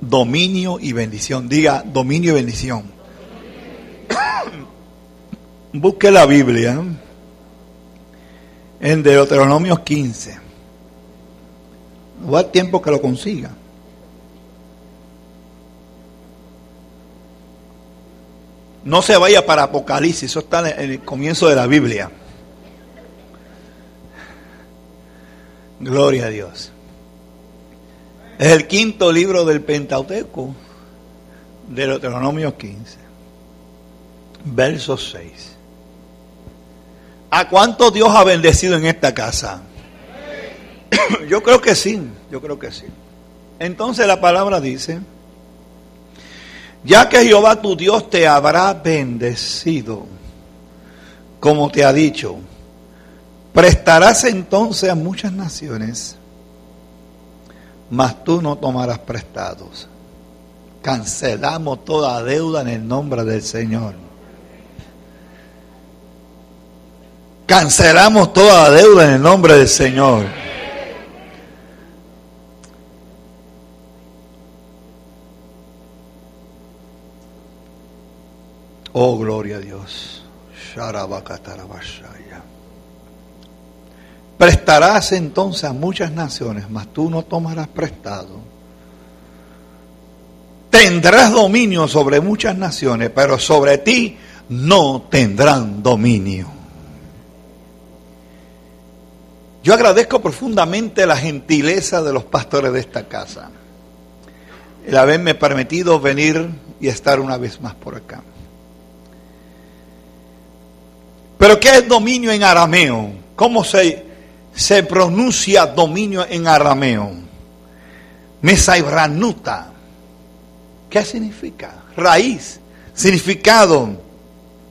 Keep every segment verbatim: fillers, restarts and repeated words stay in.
dominio y bendición. Diga dominio y bendición. Busque la Biblia, ¿no?, en Deuteronomio quince. No va a tiempo que lo consiga. No se vaya para Apocalipsis, eso está en el comienzo de la Biblia. Gloria a Dios. Es el quinto libro del Pentateuco, de Deuteronomio quince, verso seis. ¿A cuánto Dios ha bendecido en esta casa? Sí. Yo creo que sí, yo creo que sí. Entonces la palabra dice: ya que Jehová tu Dios te habrá bendecido, como te ha dicho, prestarás entonces a muchas naciones, mas tú no tomarás prestados. Cancelamos toda deuda en el nombre del Señor. Cancelamos toda deuda en el nombre del Señor. Oh, gloria a Dios. Prestarás entonces a muchas naciones, mas tú no tomarás prestado. Tendrás dominio sobre muchas naciones, pero sobre ti no tendrán dominio. Yo agradezco profundamente la gentileza de los pastores de esta casa, el haberme permitido venir y estar una vez más por acá. Pero ¿qué es dominio en arameo? ¿Cómo se, se pronuncia dominio en arameo? Mesaibranuta. ¿Qué significa? Raíz, significado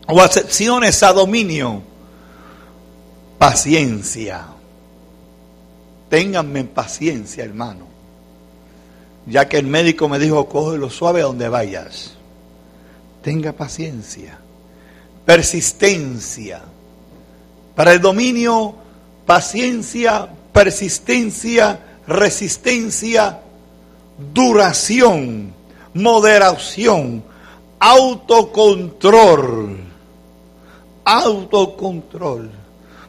o acepciones a dominio. Paciencia. Ténganme en paciencia, hermano. Ya que el médico me dijo, cógelo suave donde vayas. Tenga paciencia. Persistencia. Para el dominio, paciencia, persistencia, resistencia, duración, moderación, autocontrol, autocontrol,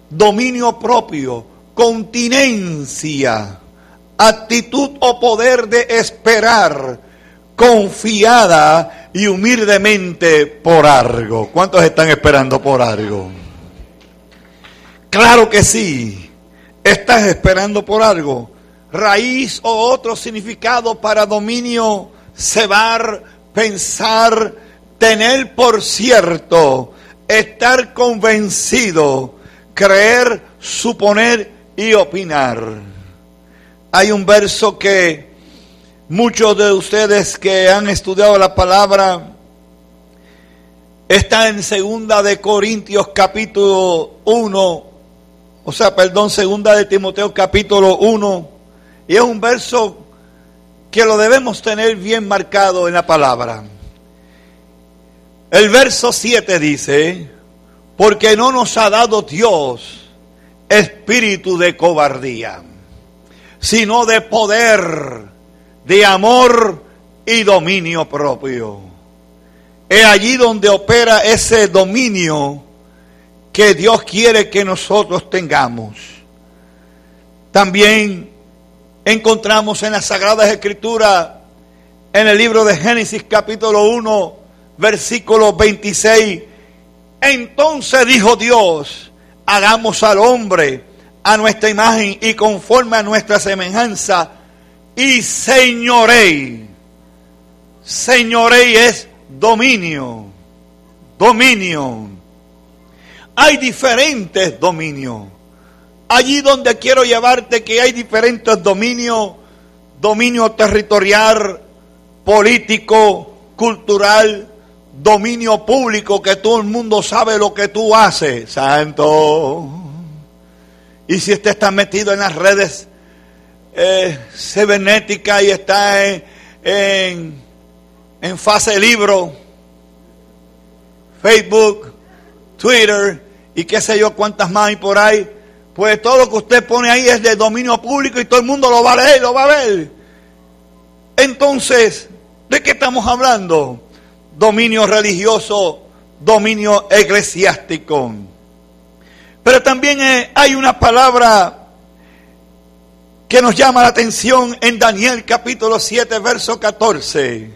dominio propio, continencia, actitud o poder de esperar, confiada y humildemente por algo. ¿Cuántos están esperando por algo? Claro que sí. Estás esperando por algo. Raíz o otro significado para dominio: cebar, pensar, tener por cierto, estar convencido, creer, suponer y opinar. Hay un verso que muchos de ustedes que han estudiado la palabra, está en segunda de Corintios capítulo uno, o sea, perdón, segunda de Timoteo capítulo uno, y es un verso que lo debemos tener bien marcado en la palabra. El verso siete dice: porque no nos ha dado Dios espíritu de cobardía, sino de poder, de amor y dominio propio. Es allí donde opera ese dominio que Dios quiere que nosotros tengamos. También encontramos en las Sagradas Escrituras, en el libro de Génesis capítulo uno, versículo veintiséis. Entonces dijo Dios: hagamos al hombre a nuestra imagen y conforme a nuestra semejanza, y señoré. Señoré es dominio. Dominio. Hay diferentes dominios. Allí donde quiero llevarte, que hay diferentes dominios: dominio territorial, político, cultural, dominio público, que todo el mundo sabe lo que tú haces. Santo. Y si usted está metido en las redes Eh, cibernética y está en, en, en fase libro, Facebook, Twitter y qué sé yo cuántas más hay por ahí, pues todo lo que usted pone ahí es de dominio público y todo el mundo lo va a leer, lo va a ver. Entonces, ¿de qué estamos hablando? Dominio religioso, dominio eclesiástico. Pero también eh, hay una palabra que nos llama la atención en Daniel capítulo siete, verso catorce.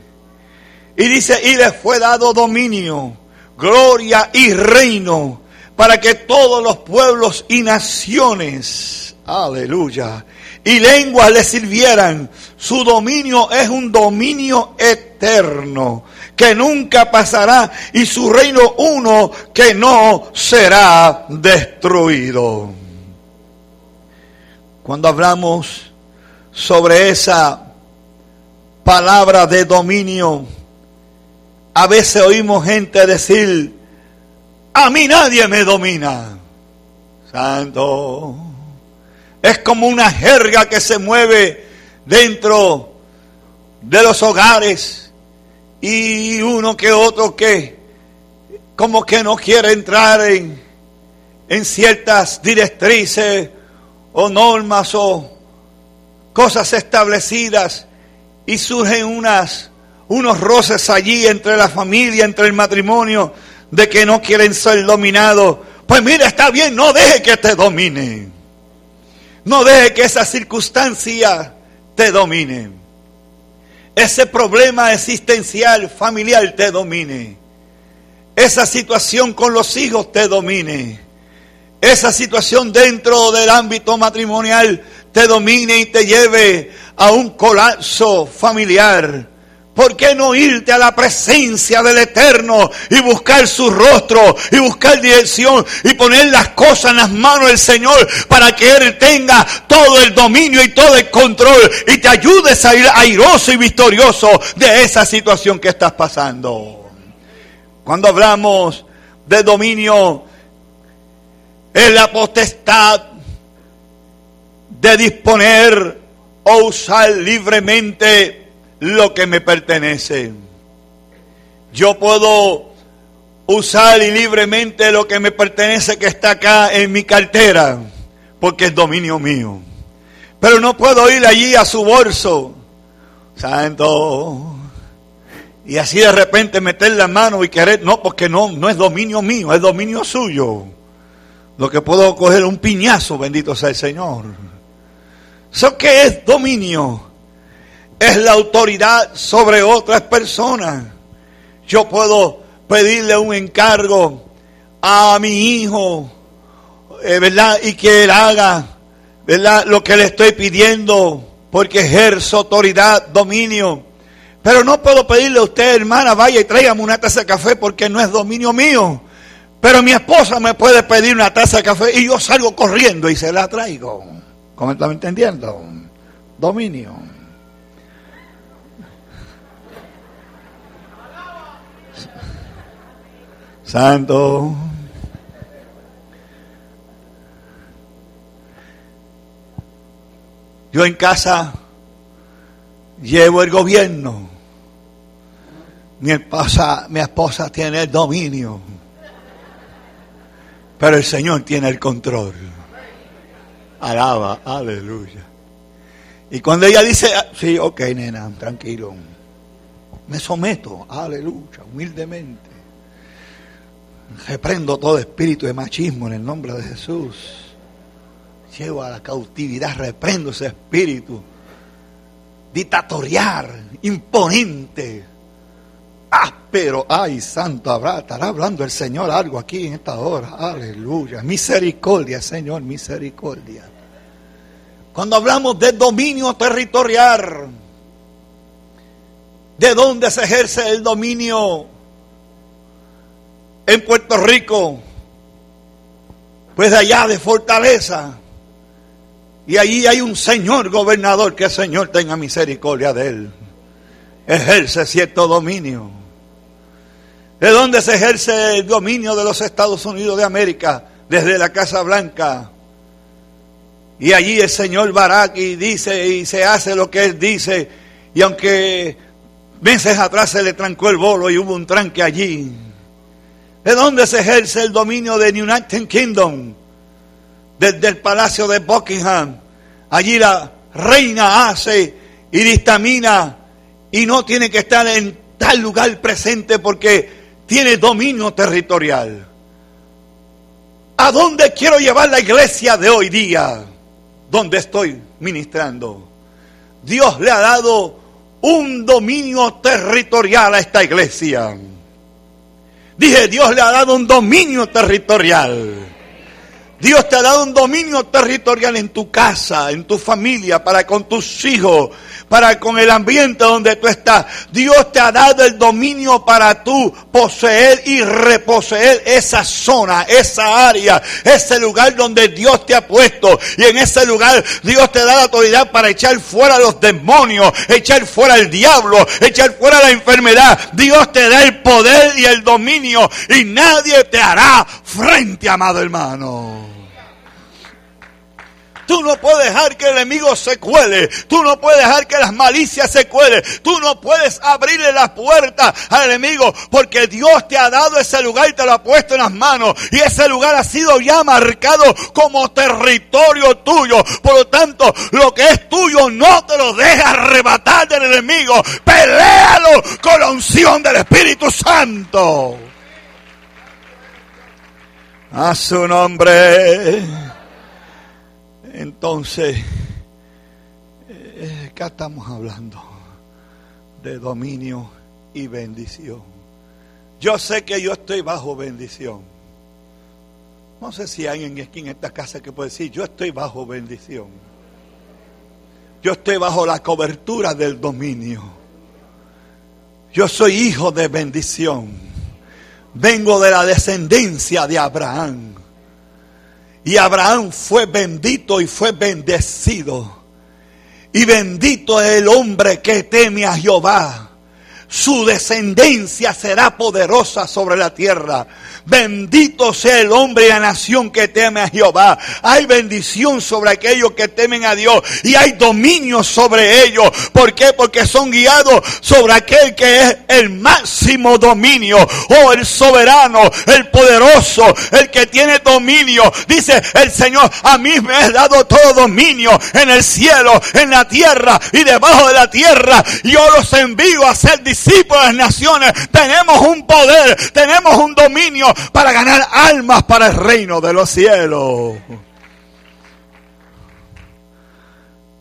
Y dice, y les fue dado dominio, gloria y reino, para que todos los pueblos y naciones, aleluya, y lenguas les sirvieran. Su dominio es un dominio eterno, que nunca pasará, y su reino uno que no será destruido. Cuando hablamos sobre esa palabra de dominio, a veces oímos gente decir, a mí nadie me domina. Santo. Es como una jerga que se mueve dentro de los hogares y uno que otro que como que no quiere entrar en, en ciertas directrices o normas o cosas establecidas, y surgen unas, unos roces allí entre la familia, entre el matrimonio, de que no quieren ser dominados. Pues mira, está bien, no deje que te domine, no deje que esa circunstancia te domine, ese problema existencial familiar te domine, esa situación con los hijos te domine, esa situación dentro del ámbito matrimonial te domine y te lleve a un colapso familiar. ¿Por qué no irte a la presencia del Eterno y buscar su rostro y buscar dirección y poner las cosas en las manos del Señor para que Él tenga todo el dominio y todo el control y te ayudes a ir airoso y victorioso de esa situación que estás pasando? Cuando hablamos de dominio, es la potestad de disponer o usar libremente lo que me pertenece. Yo puedo usar libremente lo que me pertenece, que está acá en mi cartera, porque es dominio mío. Pero no puedo ir allí a su bolso, santo, y así de repente meter la mano y querer. No, porque no, no es dominio mío, es dominio suyo. Lo que puedo coger un piñazo, bendito sea el Señor. ¿Eso qué es dominio? Es la autoridad sobre otras personas. Yo puedo pedirle un encargo a mi hijo, ¿verdad? Y que él haga, ¿verdad?, lo que le estoy pidiendo, porque ejerzo autoridad, dominio. Pero no puedo pedirle a usted, hermana, vaya y tráigame una taza de café, porque no es dominio mío. Pero mi esposa me puede pedir una taza de café y yo salgo corriendo y se la traigo. ¿Cómo están entendiendo? Dominio. Santo. Yo en casa llevo el gobierno. Mi esposa, mi esposa tiene el dominio. Pero el Señor tiene el control. Alaba, aleluya. Y cuando ella dice, sí, ok, nena, tranquilo, me someto, aleluya, humildemente. Reprendo todo espíritu de machismo en el nombre de Jesús. Llevo a la cautividad, reprendo ese espíritu dictatorial, imponente, áspero. Ay, santo, habrá, estará hablando el Señor algo aquí en esta hora. Aleluya. Misericordia, Señor, misericordia. Cuando hablamos de dominio territorial, ¿de dónde se ejerce el dominio en Puerto Rico? Pues de allá, de Fortaleza. Y allí hay un señor gobernador, que el Señor tenga misericordia de él. Ejerce cierto dominio. ¿De dónde se ejerce el dominio de los Estados Unidos de América? Desde la Casa Blanca. Y allí el señor Baraki dice y se hace lo que él dice. Y aunque meses atrás se le trancó el bolo y hubo un tranque allí. ¿De dónde se ejerce el dominio del United Kingdom? Desde el Palacio de Buckingham. Allí la reina hace y dictamina y no tiene que estar en tal lugar presente porque tiene dominio territorial. ¿A dónde quiero llevar la iglesia de hoy día? Donde estoy ministrando. Dios le ha dado un dominio territorial a esta iglesia. Dije, Dios le ha dado un dominio territorial. Dios te ha dado un dominio territorial en tu casa, en tu familia, para con tus hijos, para con el ambiente donde tú estás. Dios te ha dado el dominio para tú poseer y reposeer esa zona, esa área, ese lugar donde Dios te ha puesto. Y en ese lugar Dios te da la autoridad para echar fuera los demonios, echar fuera el diablo, echar fuera la enfermedad. Dios te da el poder y el dominio y nadie te hará frente, amado hermano. Tú no puedes dejar que el enemigo se cuele. Tú no puedes dejar que las malicias se cuelen. Tú no puedes abrirle las puertas al enemigo porque Dios te ha dado ese lugar y te lo ha puesto en las manos. Y ese lugar ha sido ya marcado como territorio tuyo. Por lo tanto, lo que es tuyo no te lo dejes arrebatar del enemigo. Peléalo con la unción del Espíritu Santo. A su nombre. Entonces, acá estamos hablando de dominio y bendición. Yo sé que yo estoy bajo bendición. No sé si hay alguien aquí en esta casa que puede decir, yo estoy bajo bendición. Yo estoy bajo la cobertura del dominio. Yo soy hijo de bendición. Vengo de la descendencia de Abraham. Y Abraham fue bendito y fue bendecido. Y bendito es el hombre que teme a Jehová. Su descendencia será poderosa sobre la tierra. Bendito sea el hombre y la nación que teme a Jehová. Hay bendición sobre aquellos que temen a Dios. Y hay dominio sobre ellos. ¿Por qué? Porque son guiados sobre aquel que es el máximo dominio. Oh, el soberano, el poderoso, el que tiene dominio. Dice el Señor, a mí me has dado todo dominio en el cielo, en la tierra y debajo de la tierra. Yo los envío a ser discípulos. Discípulos de las naciones, tenemos un poder, tenemos un dominio para ganar almas para el reino de los cielos.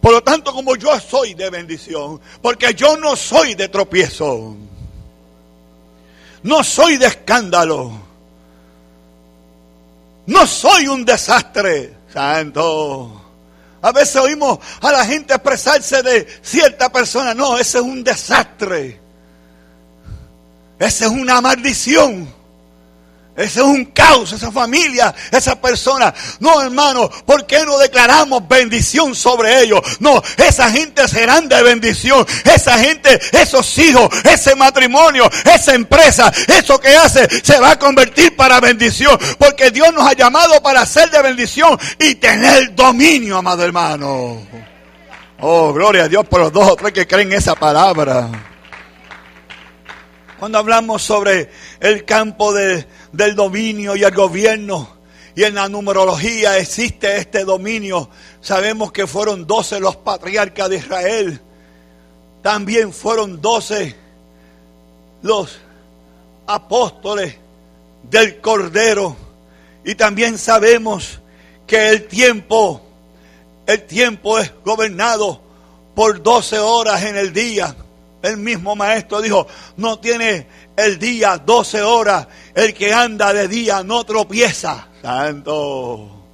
Por lo tanto, como yo soy de bendición, porque yo no soy de tropiezo, no soy de escándalo, no soy un desastre, santo. A veces oímos a la gente expresarse de cierta persona, no, ese es un desastre. Esa es una maldición. Ese es un caos, esa familia, esa persona. No, hermano, ¿por qué no declaramos bendición sobre ellos? No, esa gente serán de bendición. Esa gente, esos hijos, ese matrimonio, esa empresa, eso que hace, se va a convertir para bendición. Porque Dios nos ha llamado para ser de bendición y tener dominio, amado hermano. Oh, gloria a Dios por los dos o tres que creen esa palabra. Cuando hablamos sobre el campo de, del dominio y el gobierno, y en la numerología existe este dominio, sabemos que fueron doce los patriarcas de Israel, también fueron doce los apóstoles del Cordero, y también sabemos que el tiempo, el tiempo es gobernado por doce horas en el día. El mismo maestro dijo, no tiene el día doce horas, el que anda de día no tropieza. Santo.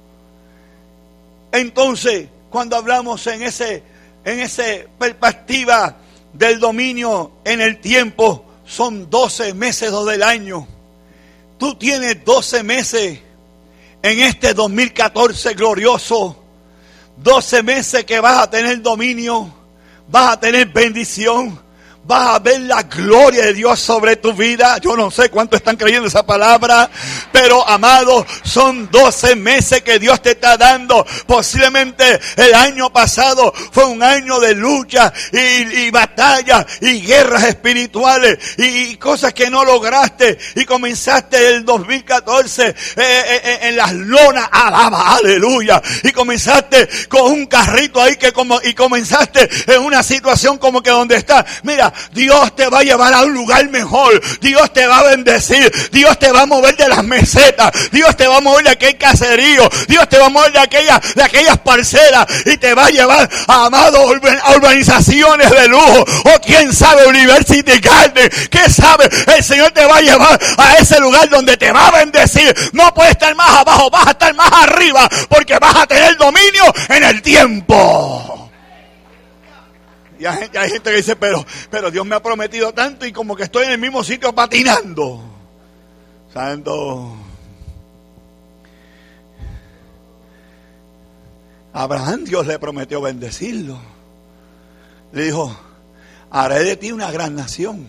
Entonces, cuando hablamos en ese, en ese perspectiva del dominio en el tiempo, son doce meses del año. Tú tienes doce meses en este dos mil catorce glorioso, doce meses que vas a tener dominio, vas a tener bendición. Vas a ver la gloria de Dios sobre tu vida. Yo no sé cuánto están creyendo esa palabra. Pero, amado, son doce meses que Dios te está dando. Posiblemente el año pasado fue un año de lucha y, y batallas y guerras espirituales. Y, y cosas que no lograste. Y comenzaste el dos mil catorce eh, eh, en las lonas. Alaba, aleluya. Y comenzaste con un carrito ahí que como y comenzaste en una situación como que donde está. Mira, Dios te va a llevar a un lugar mejor. Dios te va a bendecir. Dios te va a mover de las mesetas. Dios te va a mover de aquel caserío. Dios te va a mover de, aquella, de aquellas parcelas y te va a llevar, amado, a urbanizaciones de lujo. O quién sabe, University Garden. ¿Qué sabe? El Señor te va a llevar a ese lugar donde te va a bendecir. No puedes estar más abajo, vas a estar más arriba porque vas a tener dominio en el tiempo. Y hay, hay gente que dice, pero, pero Dios me ha prometido tanto y como que estoy en el mismo sitio patinando. Santo. Abraham, Dios le prometió bendecirlo. Le dijo, haré de ti una gran nación.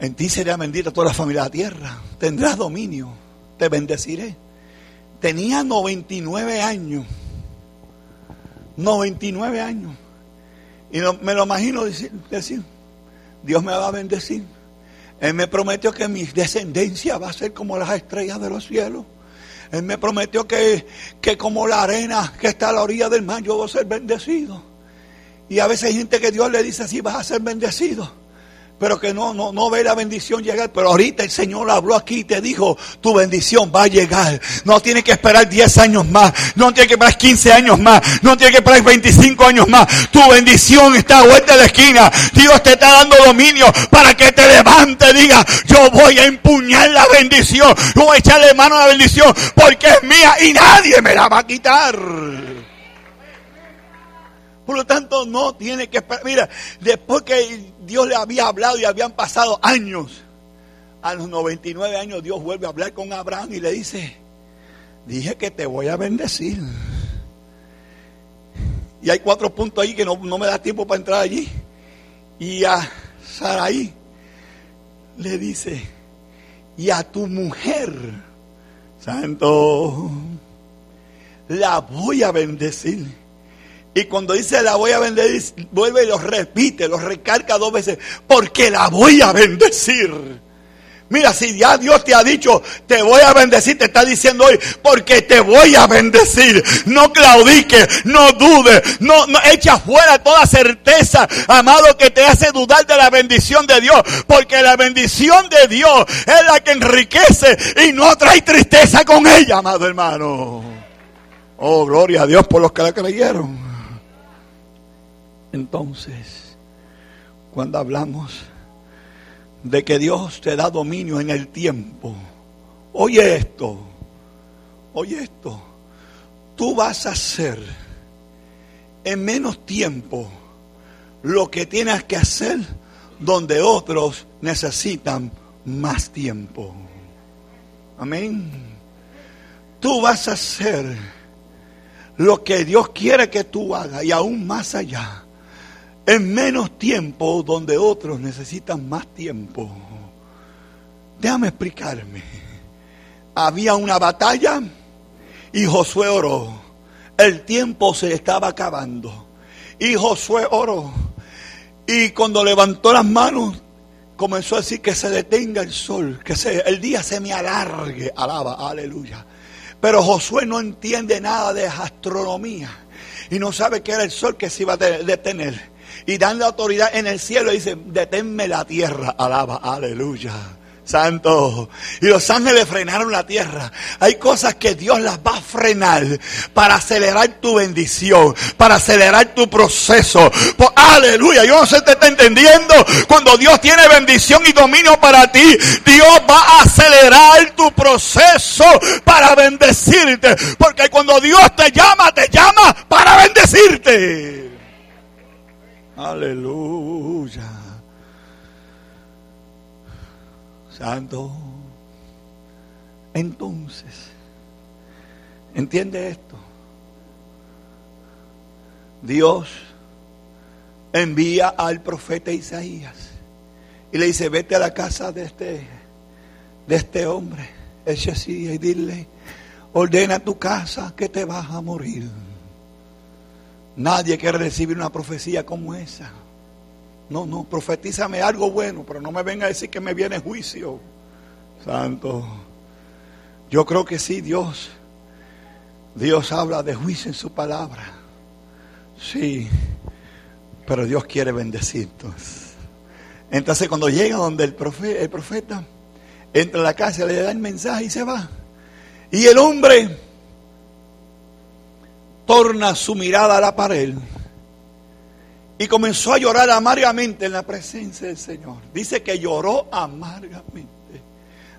En ti será bendita toda la familia de la tierra. Tendrás dominio. Te bendeciré. Tenía noventa y nueve años. noventa y nueve años. Y no, me lo imagino decir, decir, Dios me va a bendecir. Él me prometió que mi descendencia va a ser como las estrellas de los cielos. Él me prometió que, que como la arena que está a la orilla del mar, yo voy a ser bendecido. Y a veces hay gente que Dios le dice así, vas a ser bendecido, pero que no, no, no ve la bendición llegar. Pero ahorita el Señor habló aquí y te dijo, tu bendición va a llegar. No tienes que esperar diez años más, no tienes que esperar quince años más, no tienes que esperar veinticinco años más. Tu bendición está a vuelta de la esquina. Dios te está dando dominio para que te levantes, diga, yo voy a empuñar la bendición, yo voy a echarle mano a la bendición porque es mía y nadie me la va a quitar. Por lo tanto, no tiene que esperar. Mira, después que Dios le había hablado y habían pasado años, a los noventa y nueve años Dios vuelve a hablar con Abraham y le dice, dije que te voy a bendecir. Y hay cuatro puntos ahí que no, no me da tiempo para entrar allí. Y a Sarai le dice, y a tu mujer, santo, la voy a bendecir. Y cuando dice la voy a bendecir, vuelve y lo repite, lo recarga dos veces, porque la voy a bendecir. Mira, si ya Dios te ha dicho, te voy a bendecir, te está diciendo hoy, porque te voy a bendecir. No claudique, no dude, no, no echa fuera toda certeza, amado, que te hace dudar de la bendición de Dios. Porque la bendición de Dios es la que enriquece y no trae tristeza con ella, amado hermano. Oh, gloria a Dios por los que la creyeron. Entonces, cuando hablamos de que Dios te da dominio en el tiempo, oye esto, oye esto, tú vas a hacer en menos tiempo lo que tienes que hacer donde otros necesitan más tiempo. Amén. Tú vas a hacer lo que Dios quiere que tú hagas y aún más allá. En menos tiempo, donde otros necesitan más tiempo. Déjame explicarme. Había una batalla y Josué oró. El tiempo se estaba acabando. Y Josué oró. Y cuando levantó las manos, comenzó a decir que se detenga el sol, que se, el día se me alargue. Alaba, aleluya. Pero Josué no entiende nada de astronomía. Y no sabe qué era el sol que se iba a detener. Y dan la autoridad en el cielo y dicen, deténme la tierra, alaba, aleluya, santo. Y los ángeles frenaron la tierra. Hay cosas que Dios las va a frenar para acelerar tu bendición, para acelerar tu proceso. Pues, aleluya, yo no sé si te está entendiendo. Cuando Dios tiene bendición y dominio para ti, Dios va a acelerar tu proceso para bendecirte. Porque cuando Dios te llama, te llama para bendecirte. Aleluya. Santo. Entonces, entiende esto. Dios envía al profeta Isaías y le dice, vete a la casa de este, de este hombre, ese sí, y dile, ordena tu casa que te vas a morir. Nadie quiere recibir una profecía como esa. No, no, profetízame algo bueno, pero no me venga a decir que me viene juicio. Santo. Yo creo que sí, Dios. Dios habla de juicio en su palabra. Sí. pero Dios quiere bendecirnos. Entonces cuando llega donde el profeta, el profeta entra a la casa, le da el mensaje y se va. Y el hombre torna su mirada a la pared y comenzó a llorar amargamente en la presencia del Señor. Dice que lloró amargamente,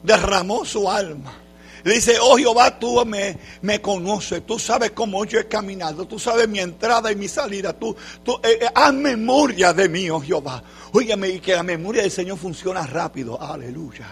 derramó su alma. Dice: oh Jehová, tú me, me conoces, tú sabes cómo yo he caminado, tú sabes mi entrada y mi salida, tú, tú eh, eh, haz memoria de mí, oh Jehová. Óigame, y que la memoria del Señor funciona rápido, aleluya.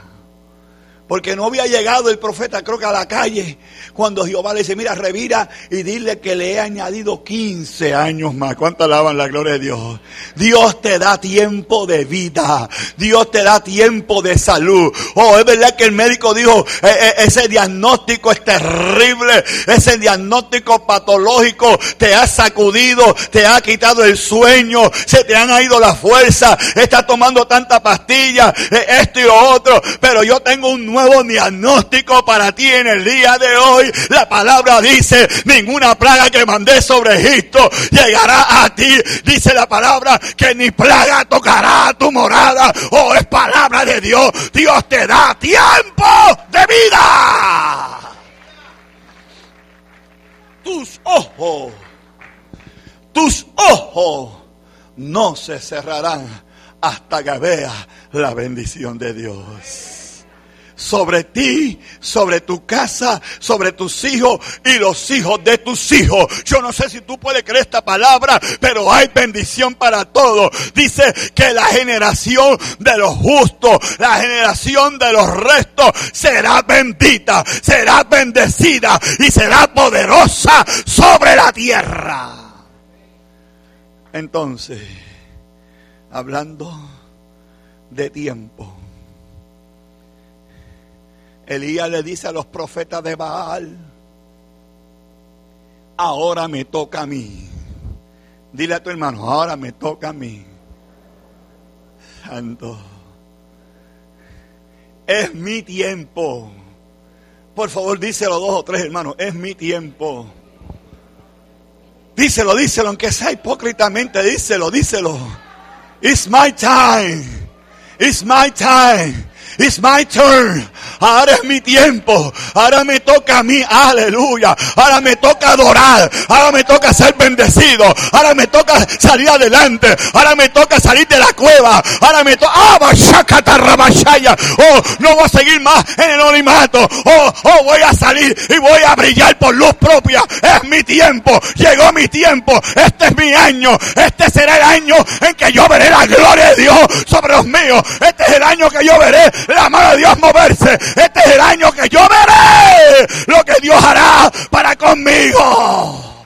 Porque no había llegado el profeta, creo que a la calle, cuando Jehová le dice: mira, revira y dile que le he añadido quince años más. ¿Cuánto alaban la gloria de Dios? Dios te da tiempo de vida. Dios te da tiempo de salud. Oh, es verdad que el médico dijo, e- e- ese diagnóstico es terrible. Ese diagnóstico patológico te ha sacudido, te ha quitado el sueño, se te han ido las fuerzas, estás tomando tanta pastilla, esto y lo otro. Pero yo tengo un nuevo Nuevo diagnóstico para ti en el día de hoy. La palabra dice: ninguna plaga que mandé sobre Egipto llegará a ti. Dice la palabra que ni plaga tocará a tu morada. Oh, es palabra de Dios. Dios te da tiempo de vida. Tus ojos, tus ojos no se cerrarán hasta que veas la bendición de Dios sobre ti, sobre tu casa, sobre tus hijos y los hijos de tus hijos. Yo no sé si tú puedes creer esta palabra, pero hay bendición para todos. Dice que la generación de los justos, la generación de los restos, será bendita, será bendecida y será poderosa sobre la tierra. Entonces, hablando de tiempo, Elías le dice a los profetas de Baal: ahora me toca a mí. Dile a tu hermano: ahora me toca a mí. Santo. Es mi tiempo. Por favor, díselo dos o tres, hermanos. Es mi tiempo. Díselo, díselo, aunque sea hipócritamente, díselo, díselo. It's my time. It's my time. It's my turn. Ahora es mi tiempo. Ahora me toca a mí. Aleluya. Ahora me toca adorar. Ahora me toca ser bendecido. Ahora me toca salir adelante. Ahora me toca salir de la cueva. Ahora me toca. ¡Ah, bachacatarrabachaya! Oh, no voy a seguir más en el anonimato. Oh, oh, voy a salir y voy a brillar por luz propia. Es mi tiempo. Llegó mi tiempo. Este es mi año. Este será el año en que yo veré la gloria de Dios sobre los míos. Este es el año que yo veré la mano de Dios moverse. Este es el año que yo veré lo que Dios hará para conmigo.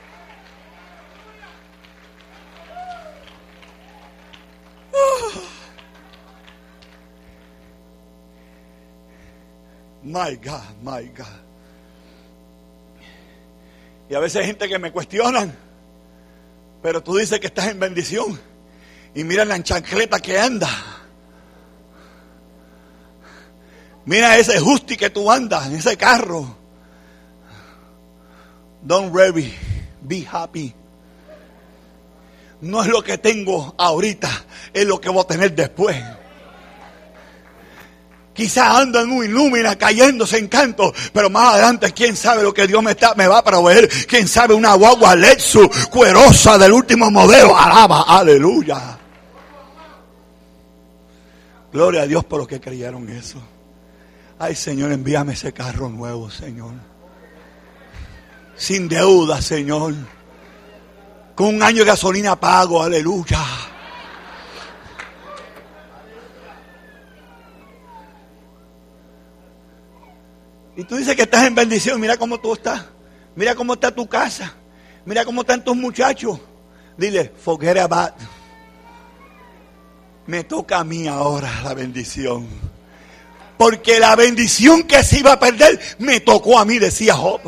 Uh. My God, my God. Y a veces hay gente que me cuestionan, pero tú dices que estás en bendición y mira la chancleta que anda. Mira ese justi que tú andas en ese carro. Don't worry, be happy. No es lo que tengo ahorita, es lo que voy a tener después. Quizás ando en un ilumina cayéndose en canto, pero más adelante quién sabe lo que Dios me, está, me va a proveer. Quién sabe una guagua Lexus cuerosa del último modelo. Alaba, aleluya. Gloria a Dios por los que creyeron eso. Ay, Señor, envíame ese carro nuevo, Señor. Sin deuda, Señor. Con un año de gasolina pago, aleluya. Y tú dices que estás en bendición. Mira cómo tú estás. Mira cómo está tu casa. Mira cómo están tus muchachos. Dile: forget about. Me toca a mí ahora la bendición. Porque la bendición que se iba a perder me tocó a mí, decía Job.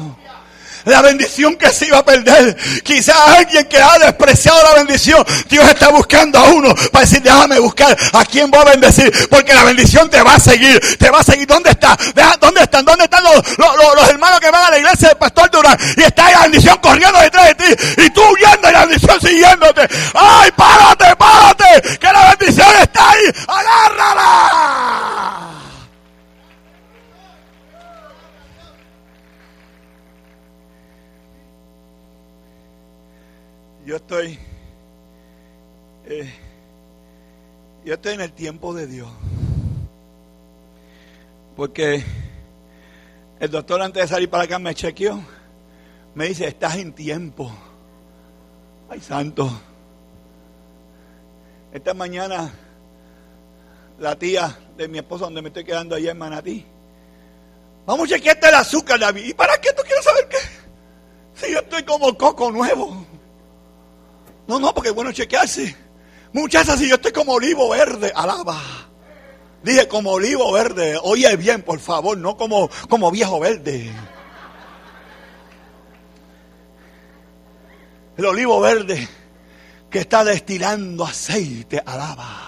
La bendición que se iba a perder. Quizás alguien que ha despreciado la bendición, Dios está buscando a uno para decir: déjame buscar a quien voy a bendecir, porque la bendición te va a seguir, te va a seguir. ¿Dónde está? Deja, ¿dónde están? ¿Dónde están los, los, los hermanos que van a la iglesia del pastor Durán? Y está la bendición corriendo detrás de ti, y tú huyendo y la bendición siguiéndote. ¡Ay, párate, párate! Eh, yo estoy en el tiempo de Dios. Porque el doctor, antes de salir para acá, me chequeó. Me dice: estás en tiempo. Ay, santo. Esta mañana la tía de mi esposa, donde me estoy quedando allá en Manatí: vamos a chequearte el azúcar, David. ¿Y para qué tú quieres saber qué? Si yo estoy como coco nuevo. No, no, porque es bueno chequearse. Muchacha, si yo estoy como olivo verde, alaba. Dije como olivo verde. Oye bien, por favor, no como, como viejo verde. El olivo verde que está destilando aceite, alaba.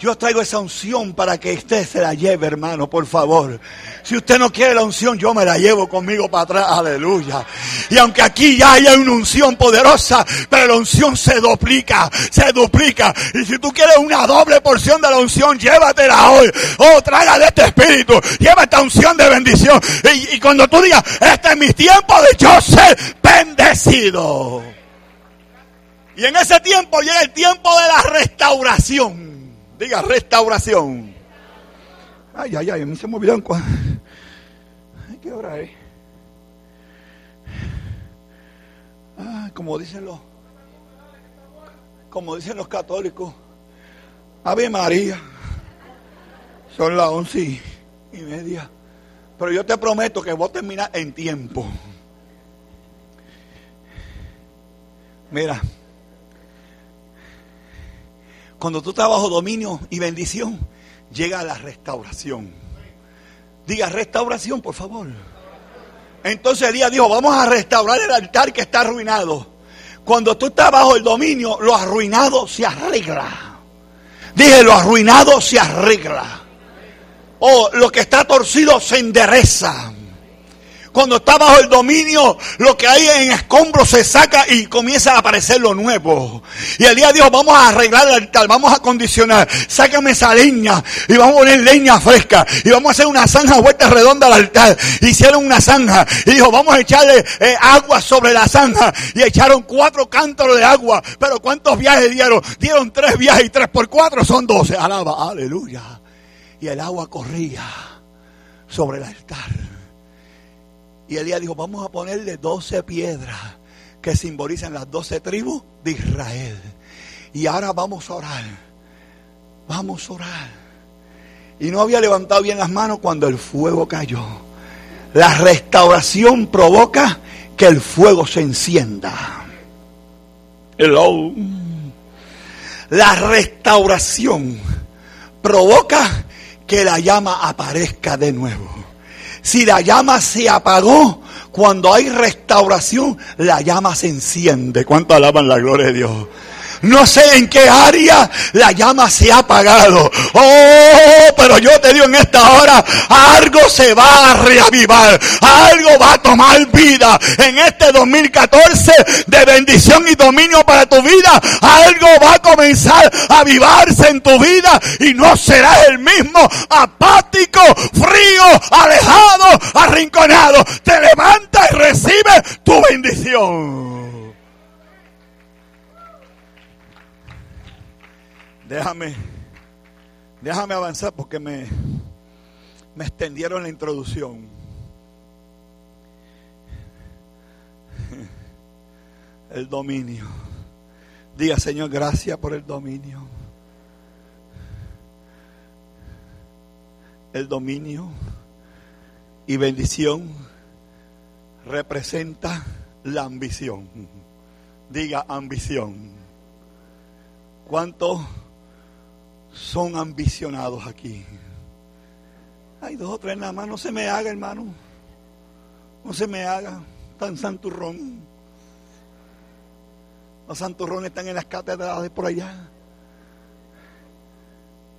Yo traigo esa unción para que usted se la lleve, hermano, por favor. Si usted no quiere la unción, yo me la llevo conmigo para atrás, aleluya. Y aunque aquí ya haya una unción poderosa, pero la unción se duplica, se duplica. Y si tú quieres una doble porción de la unción, llévatela hoy. Oh, traga de este espíritu, lleva esta unción de bendición. Y, y cuando tú digas, este es mi tiempo de yo ser bendecido. Y en ese tiempo llega el tiempo de la restauración. Diga restauración. Ay, ay, ay, a mí se me olvidaron. ¿Qué hora es? Ah, como dicen los, como dicen los católicos, Ave María. Son las once y, y media. Pero yo te prometo que vos terminás en tiempo. Mira. Cuando tú estás bajo dominio y bendición, llega la restauración. Diga restauración, por favor. Entonces Elías dijo: vamos a restaurar el altar que está arruinado. Cuando tú estás bajo el dominio, lo arruinado se arregla. Dije: lo arruinado se arregla. O lo que está torcido se endereza. Cuando está bajo el dominio, lo que hay en escombros se saca y comienza a aparecer lo nuevo. Y Elías dijo: vamos a arreglar el altar, vamos a condicionar, sácame esa leña y vamos a poner leña fresca y vamos a hacer una zanja vuelta redonda al altar. Hicieron una zanja y dijo: vamos a echarle eh, agua sobre la zanja, y echaron cuatro cántaros de agua. Pero ¿cuántos viajes dieron? Dieron tres viajes, y tres por cuatro son doce. Alaba, aleluya. Y el agua corría sobre el altar. Y Elías dijo: vamos a ponerle doce piedras que simbolizan las doce tribus de Israel. Y ahora vamos a orar. Vamos a orar. Y no había levantado bien las manos cuando el fuego cayó. La restauración provoca que el fuego se encienda. Hello. La restauración provoca que la llama aparezca de nuevo. Si la llama se apagó, cuando hay restauración, la llama se enciende. ¿Cuánto alaban la gloria de Dios? No sé en qué área la llama se ha apagado. Oh, pero yo te digo en esta hora, algo se va a reavivar, algo va a tomar vida en este dos mil catorce de bendición y dominio para tu vida. Algo va a comenzar a avivarse en tu vida y no serás el mismo apático, frío, alejado, arrinconado. Te levantas y recibes tu bendición. Déjame, déjame avanzar porque me, me extendieron la introducción. El dominio. Diga: Señor, gracias por el dominio. El dominio y bendición representa la ambición. Diga ambición. ¿Cuánto? Son ambicionados aquí. Hay dos o tres nada más. No se me haga, hermano. No se me haga tan santurrón. Los santurrones están en las catedrales por allá.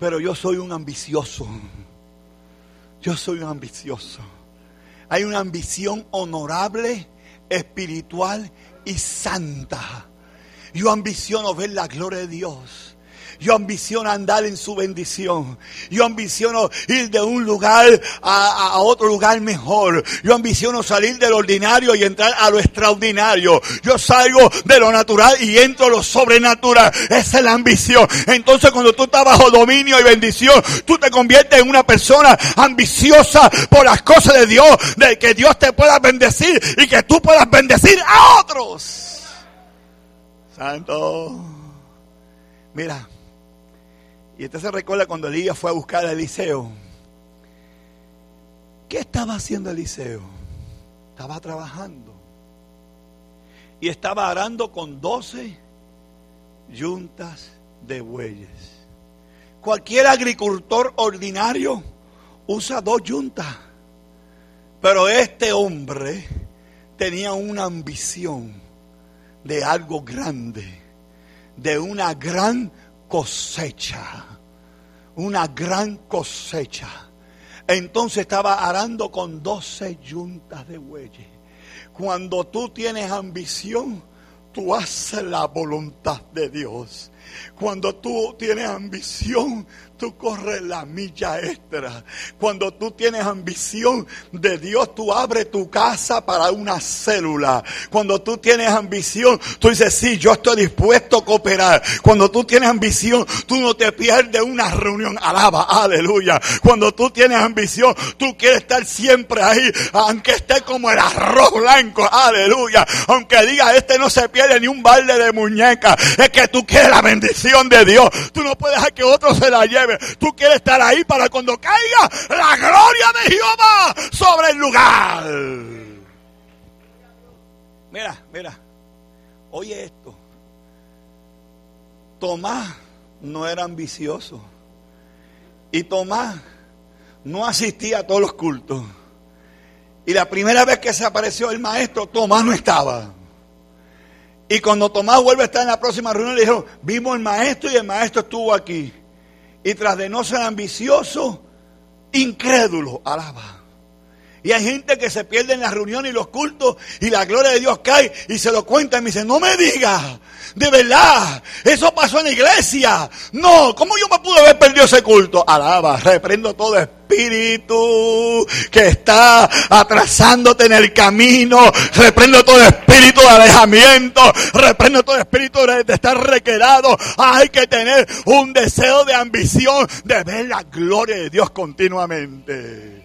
Pero yo soy un ambicioso. Yo soy un ambicioso. Hay una ambición honorable, espiritual y santa. Yo ambiciono ver la gloria de Dios. Yo ambiciono andar en su bendición. Yo ambiciono ir de un lugar a, a otro lugar mejor. Yo ambiciono salir de lo ordinario y entrar a lo extraordinario. Yo salgo de lo natural y entro a lo sobrenatural. Esa es la ambición. Entonces, cuando tú estás bajo dominio y bendición, tú te conviertes en una persona ambiciosa por las cosas de Dios, de que Dios te pueda bendecir y que tú puedas bendecir a otros. Santo. Mira, y usted se recuerda cuando Elías fue a buscar a Eliseo. ¿Qué estaba haciendo Eliseo? Estaba trabajando. Y estaba arando con doce yuntas de bueyes. Cualquier agricultor ordinario usa dos yuntas. Pero este hombre tenía una ambición de algo grande, de una gran cosecha, una gran cosecha. Entonces estaba arando con doce yuntas de bueyes. Cuando tú tienes ambición, tú haces la voluntad de Dios. Cuando tú tienes ambición, tú corres la milla extra. Cuando tú tienes ambición de Dios, tú abres tu casa para una célula. Cuando tú tienes ambición, tú dices, sí, yo estoy dispuesto a cooperar. Cuando tú tienes ambición, tú no te pierdes una reunión. Alaba, aleluya. Cuando tú tienes ambición, tú quieres estar siempre ahí, aunque esté como el arroz blanco. Aleluya. Aunque diga, este no se pierde ni un balde de muñeca. Es que tú quieres la bendición de Dios. Tú no puedes dejar que otro se la lleve. Tú quieres estar ahí para cuando caiga la gloria de Jehová sobre el lugar. Mira, mira, oye esto. Tomás no era ambicioso. Y Tomás no asistía a todos los cultos. Y la primera vez que se apareció el maestro, Tomás no estaba. Y cuando Tomás vuelve a estar en la próxima reunión, le dijeron, vimos el maestro y el maestro estuvo aquí. Y tras de no ser ambicioso, incrédulo, alaba. Y hay gente que se pierde en las reuniones y los cultos y la gloria de Dios cae y se lo cuenta y me dice, no me digas, de verdad, eso pasó en la iglesia. No, ¿cómo yo me pude haber perdido ese culto? Alaba, reprendo todo espíritu que está atrasándote en el camino. Reprendo todo espíritu de alejamiento. Reprendo todo espíritu de estar requerado. Hay que tener un deseo de ambición de ver la gloria de Dios continuamente.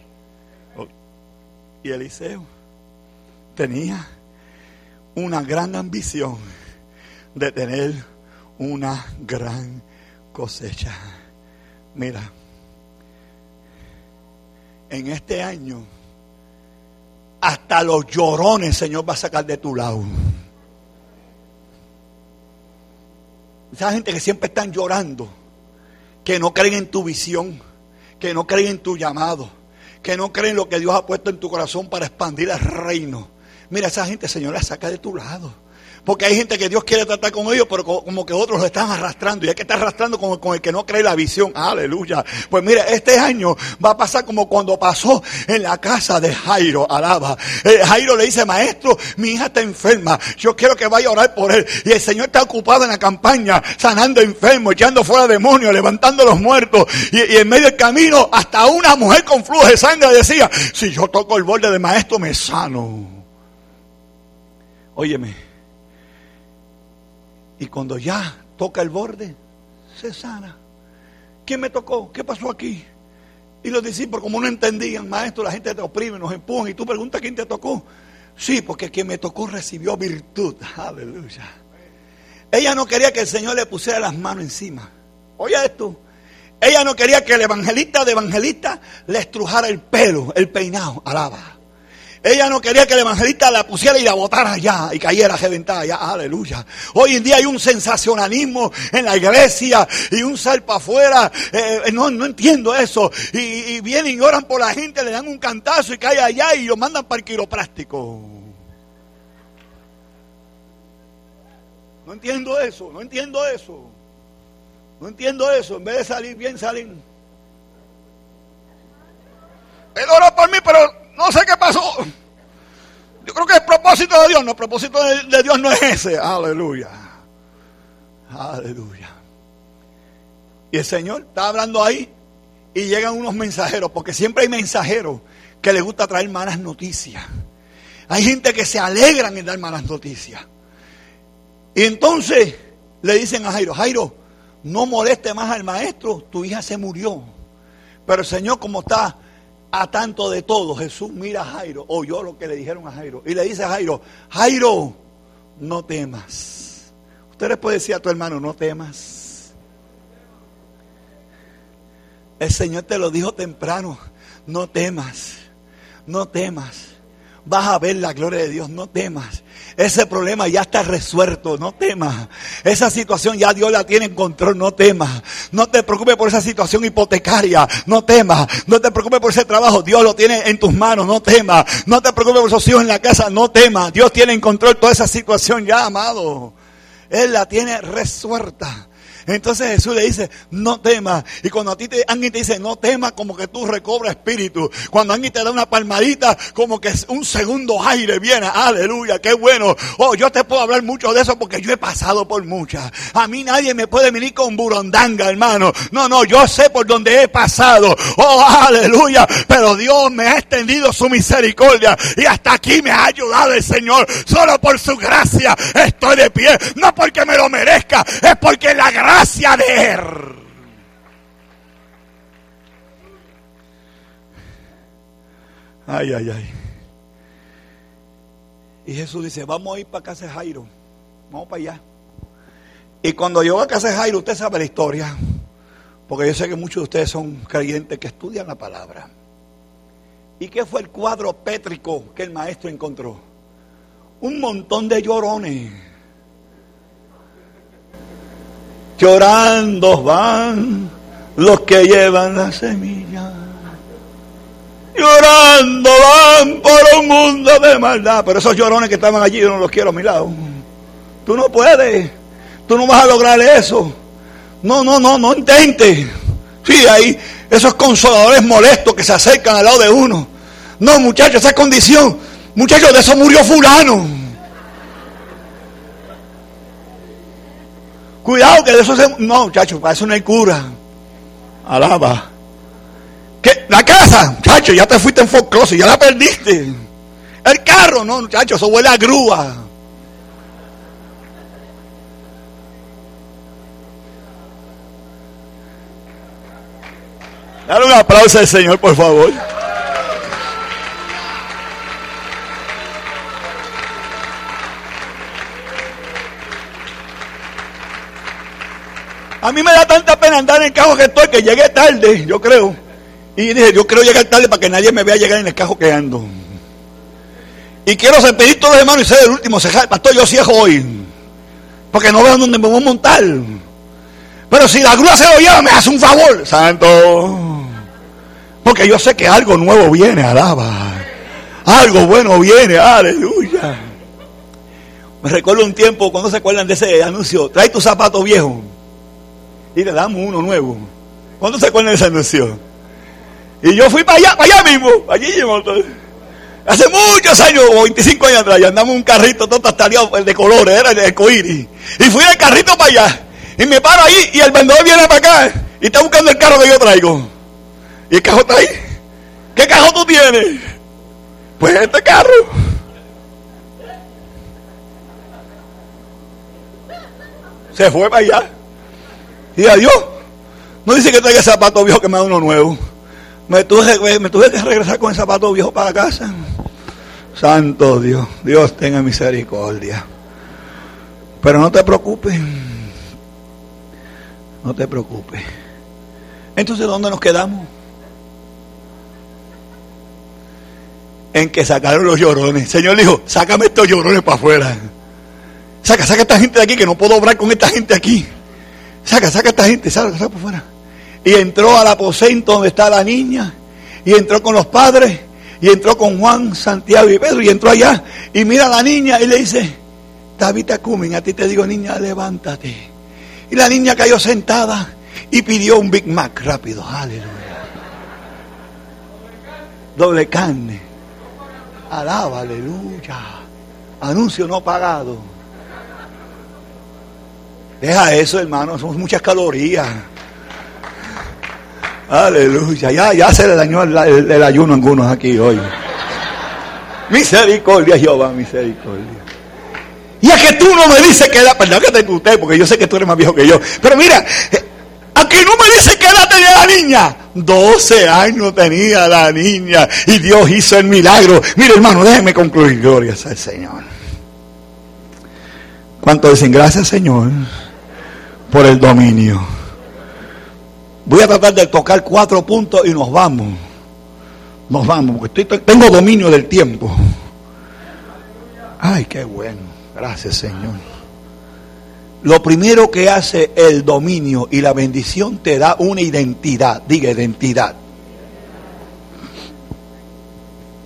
Y Eliseo tenía una gran ambición de tener una gran cosecha. Mira, en este año, hasta los llorones el Señor va a sacar de tu lado. Esa gente que siempre están llorando, que no creen en tu visión, que no creen en tu llamado, que no creen lo que Dios ha puesto en tu corazón para expandir el reino. Mira, esa gente, Señor, la saca de tu lado. Porque hay gente que Dios quiere tratar con ellos, pero como que otros lo están arrastrando. Y hay que estar arrastrando con, con el que no cree la visión. Aleluya. Pues mira, este año va a pasar como cuando pasó en la casa de Jairo. Alaba. Eh, Jairo le dice, maestro, mi hija está enferma. Yo quiero que vaya a orar por él. Y el Señor está ocupado en la campaña, sanando enfermos, echando fuera demonios, levantando a los muertos. Y, y en medio del camino, hasta una mujer con flujo de sangre decía, si yo toco el borde de maestro, me sano. Óyeme. Y cuando ya toca el borde, se sana. ¿Quién me tocó? ¿Qué pasó aquí? Y los discípulos, como no entendían, maestro, la gente te oprime, nos empujan. Y tú preguntas, ¿quién te tocó? Sí, porque quien me tocó recibió virtud. Aleluya. Ella no quería que el Señor le pusiera las manos encima. Oye esto. Ella no quería que el evangelista de evangelista le estrujara el pelo, el peinado. Alaba. Ella no quería que el evangelista la pusiera y la botara allá y cayera reventada allá. Aleluya. Hoy en día hay un sensacionalismo en la iglesia y un sal para afuera. Eh, no, no entiendo eso. Y, y vienen y oran por la gente, le dan un cantazo y cae allá y lo mandan para el quiropráctico. No entiendo eso, no entiendo eso. No entiendo eso. En vez de salir bien, salen. Él oró por mí, pero no sé qué pasó. Yo creo que el propósito de Dios, no, el propósito de, de Dios no es ese. Aleluya. Aleluya. Y el Señor está hablando ahí y llegan unos mensajeros, porque siempre hay mensajeros que les gusta traer malas noticias. Hay gente que se alegran en dar malas noticias. Y entonces le dicen a Jairo, Jairo, no moleste más al maestro, tu hija se murió. Pero el Señor, como está a tanto de todo, Jesús mira a Jairo, oyó lo que le dijeron a Jairo, y le dice a Jairo, Jairo, no temas. Usted les puede decir a tu hermano, no temas. El Señor te lo dijo temprano, no temas, no temas. Vas a ver la gloria de Dios, no temas. Ese problema ya está resuelto, no temas. Esa situación ya Dios la tiene en control, no temas. No te preocupes por esa situación hipotecaria, no temas. No te preocupes por ese trabajo, Dios lo tiene en tus manos, no temas. No te preocupes por esos hijos en la casa, no temas. Dios tiene en control toda esa situación ya, amado. Él la tiene resuelta. Entonces Jesús le dice, no temas. Y cuando a ti te, alguien te dice, no temas, como que tú recobras espíritu. Cuando alguien te da una palmadita, como que un segundo aire viene. Aleluya, qué bueno. Oh, yo te puedo hablar mucho de eso porque yo he pasado por muchas. A mí nadie me puede venir con burundanga, hermano. No, no, yo sé por dónde he pasado. Oh, aleluya. Pero Dios me ha extendido su misericordia. Y hasta aquí me ha ayudado el Señor. Solo por su gracia estoy de pie. No porque me lo merezca, es porque la gracia. Gracias de Él. Ay, ay, ay. Y Jesús dice, vamos a ir para casa de Jairo. Vamos para allá. Y cuando llegó a casa de Jairo, usted sabe la historia. Porque yo sé que muchos de ustedes son creyentes que estudian la palabra. ¿Y qué fue el cuadro pétrico que el maestro encontró? Un montón de llorones. Llorando van los que llevan la semilla. Llorando van por un mundo de maldad. Pero esos llorones que estaban allí, yo no los quiero a mi lado. Tú no puedes. Tú no vas a lograr eso. No, no, no, no intentes. Sí, ahí esos consoladores molestos que se acercan al lado de uno. No, muchachos, esa es condición. Muchachos, de eso murió fulano. Cuidado que de eso se... No, muchachos, para eso no hay cura. Alaba. ¿Qué? La casa, muchachos, ya te fuiste en foreclose, ya la perdiste. El carro, no, muchachos, eso huele a grúa. Dale un aplauso al Señor, por favor. A mí me da tanta pena andar en el carro que estoy, que llegué tarde, yo creo. Y dije, yo creo llegar tarde para que nadie me vea llegar en el carro que ando. Y quiero pedir todos los hermanos y ser el último. Pastor, yo cierro hoy. Porque no veo dónde me voy a montar. Pero si la grúa se lo lleva, me hace un favor. Santo. Porque yo sé que algo nuevo viene, alaba. Algo bueno viene, aleluya. Me recuerdo un tiempo, cuando se acuerdan de ese anuncio, trae tus zapatos viejos. Y le damos uno nuevo. ¿Cuántos se acuerdan de ese anuncio? Y yo fui para allá, para allá mismo. Allí mismo. Hace muchos años, o veinticinco años atrás, y andamos un carrito todo tastareado de colores, era el arcoíris. Y fui al carrito para allá. Y me paro ahí, y el vendedor viene para acá. Y está buscando el carro que yo traigo. ¿Y el carro está ahí? ¿Qué carro tú tienes? Pues este carro. Se fue para allá. Y a Dios, no dice que traiga zapato viejo que me da uno nuevo. Me tuve, me tuve que regresar con el zapato viejo para casa. Santo Dios, Dios tenga misericordia. Pero no te preocupes. No te preocupes. Entonces, ¿dónde nos quedamos? En que sacaron los llorones. El Señor dijo, sácame estos llorones para afuera. Saca, saca esta gente de aquí, que no puedo obrar con esta gente aquí. Saca, saca a esta gente, saca, saca por fuera. Y entró al aposento donde está la niña. Y entró con los padres. Y entró con Juan, Santiago y Pedro. Y entró allá. Y mira a la niña y le dice, Tabita Cumen, a ti te digo, niña, levántate. Y la niña cayó sentada y pidió un Big Mac rápido. Aleluya. Doble carne. Alaba, aleluya. Anuncio no pagado. Deja eso, hermano, son muchas calorías. Aleluya. Ya, ya se le dañó el, el, el ayuno a algunos aquí hoy. Misericordia, Jehová, misericordia. Y es que tú no me dices que da, perdón que te usted, porque yo sé que tú eres más viejo que yo, pero mira, aquí no me dice qué edad tenía la niña. doce años tenía la niña y Dios hizo el milagro. Mire, hermano, déjeme concluir. Gloria al Señor. ¿Cuánto dicen gracias, Señor, por el dominio? Voy a tratar de tocar cuatro puntos y nos vamos. Nos vamos, porque estoy, tengo dominio del tiempo. Ay, qué bueno. Gracias, Señor. Lo primero que hace el dominio y la bendición, te da una identidad. Diga identidad.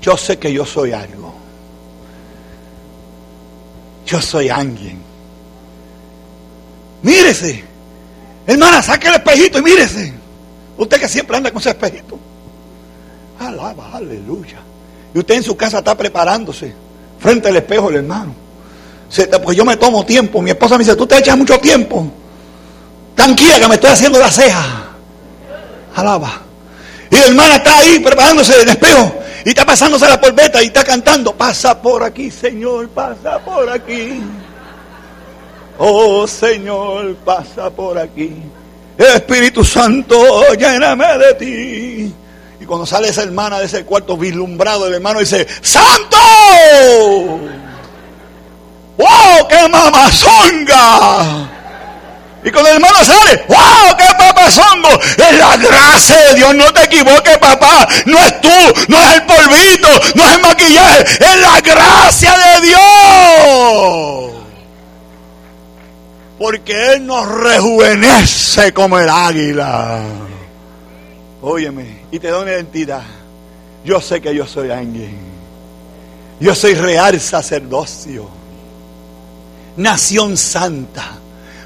Yo sé que yo soy algo. Yo soy alguien. Mírese. Hermana, saque el espejito y mírese. Usted que siempre anda con ese espejito. Alaba, aleluya. Y usted en su casa está preparándose frente al espejo del hermano. Pues yo me tomo tiempo. Mi esposa me dice, tú te echas mucho tiempo. Tranquila que me estoy haciendo la ceja. Alaba. Y la hermana está ahí preparándose en el espejo. Y está pasándose la polveta y está cantando. Pasa por aquí, Señor, pasa por aquí. Oh, Señor, pasa por aquí. Espíritu Santo, lléname de ti. Y cuando sale esa hermana de ese cuarto vislumbrado, el hermano dice, ¡Santo! ¡Wow! ¡Qué mamazonga! Y cuando el hermano sale, ¡wow! ¡Qué papazongo! Es la gracia de Dios, no te equivoques, papá. No es tú, no es el polvito, no es el maquillaje. Es la gracia de Dios. Porque Él nos rejuvenece como el águila. Óyeme, y te da una identidad. Yo sé que yo soy alguien. Yo soy real sacerdocio. Nación santa,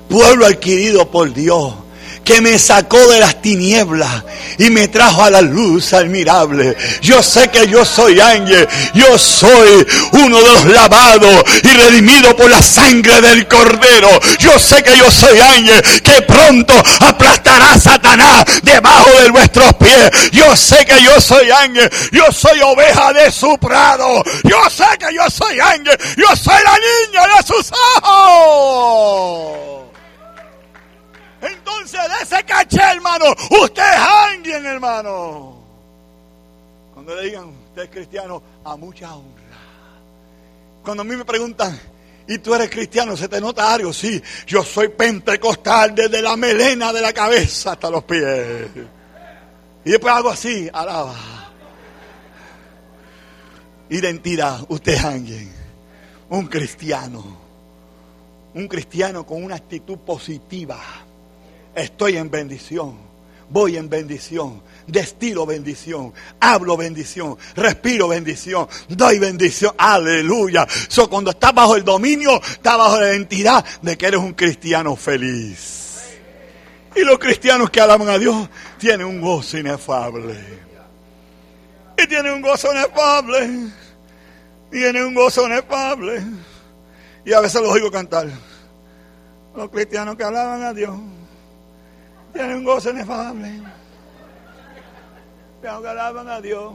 pueblo adquirido por Dios, que me sacó de las tinieblas y me trajo a la luz admirable. Yo sé que yo soy ángel, yo soy uno de los lavados y redimido por la sangre del Cordero. Yo sé que yo soy ángel, que pronto aplastará a Satanás debajo de vuestros pies. Yo sé que yo soy ángel, yo soy oveja de su prado. Yo sé que yo soy ángel, yo soy la niña de sus ojos. Entonces, de ese caché, hermano, usted es alguien, hermano. Cuando le digan, usted es cristiano, a mucha honra. Cuando a mí me preguntan, ¿y tú eres cristiano? ¿Se te nota algo? Sí, yo soy pentecostal desde la melena de la cabeza hasta los pies. Y después hago así, alaba. Identidad, usted es alguien. Un cristiano. Un cristiano con una actitud positiva. Estoy en bendición, voy en bendición, destilo bendición, hablo bendición, respiro bendición, doy bendición, aleluya. So, cuando estás bajo el dominio, estás bajo la identidad de que eres un cristiano feliz. Y los cristianos que alaban a Dios tienen un gozo inefable. Y tienen un gozo inefable. Y tienen un gozo inefable. Y a veces los oigo cantar. Los cristianos que alaban a Dios tienen un gozo inefable. Pero que alaban a Dios.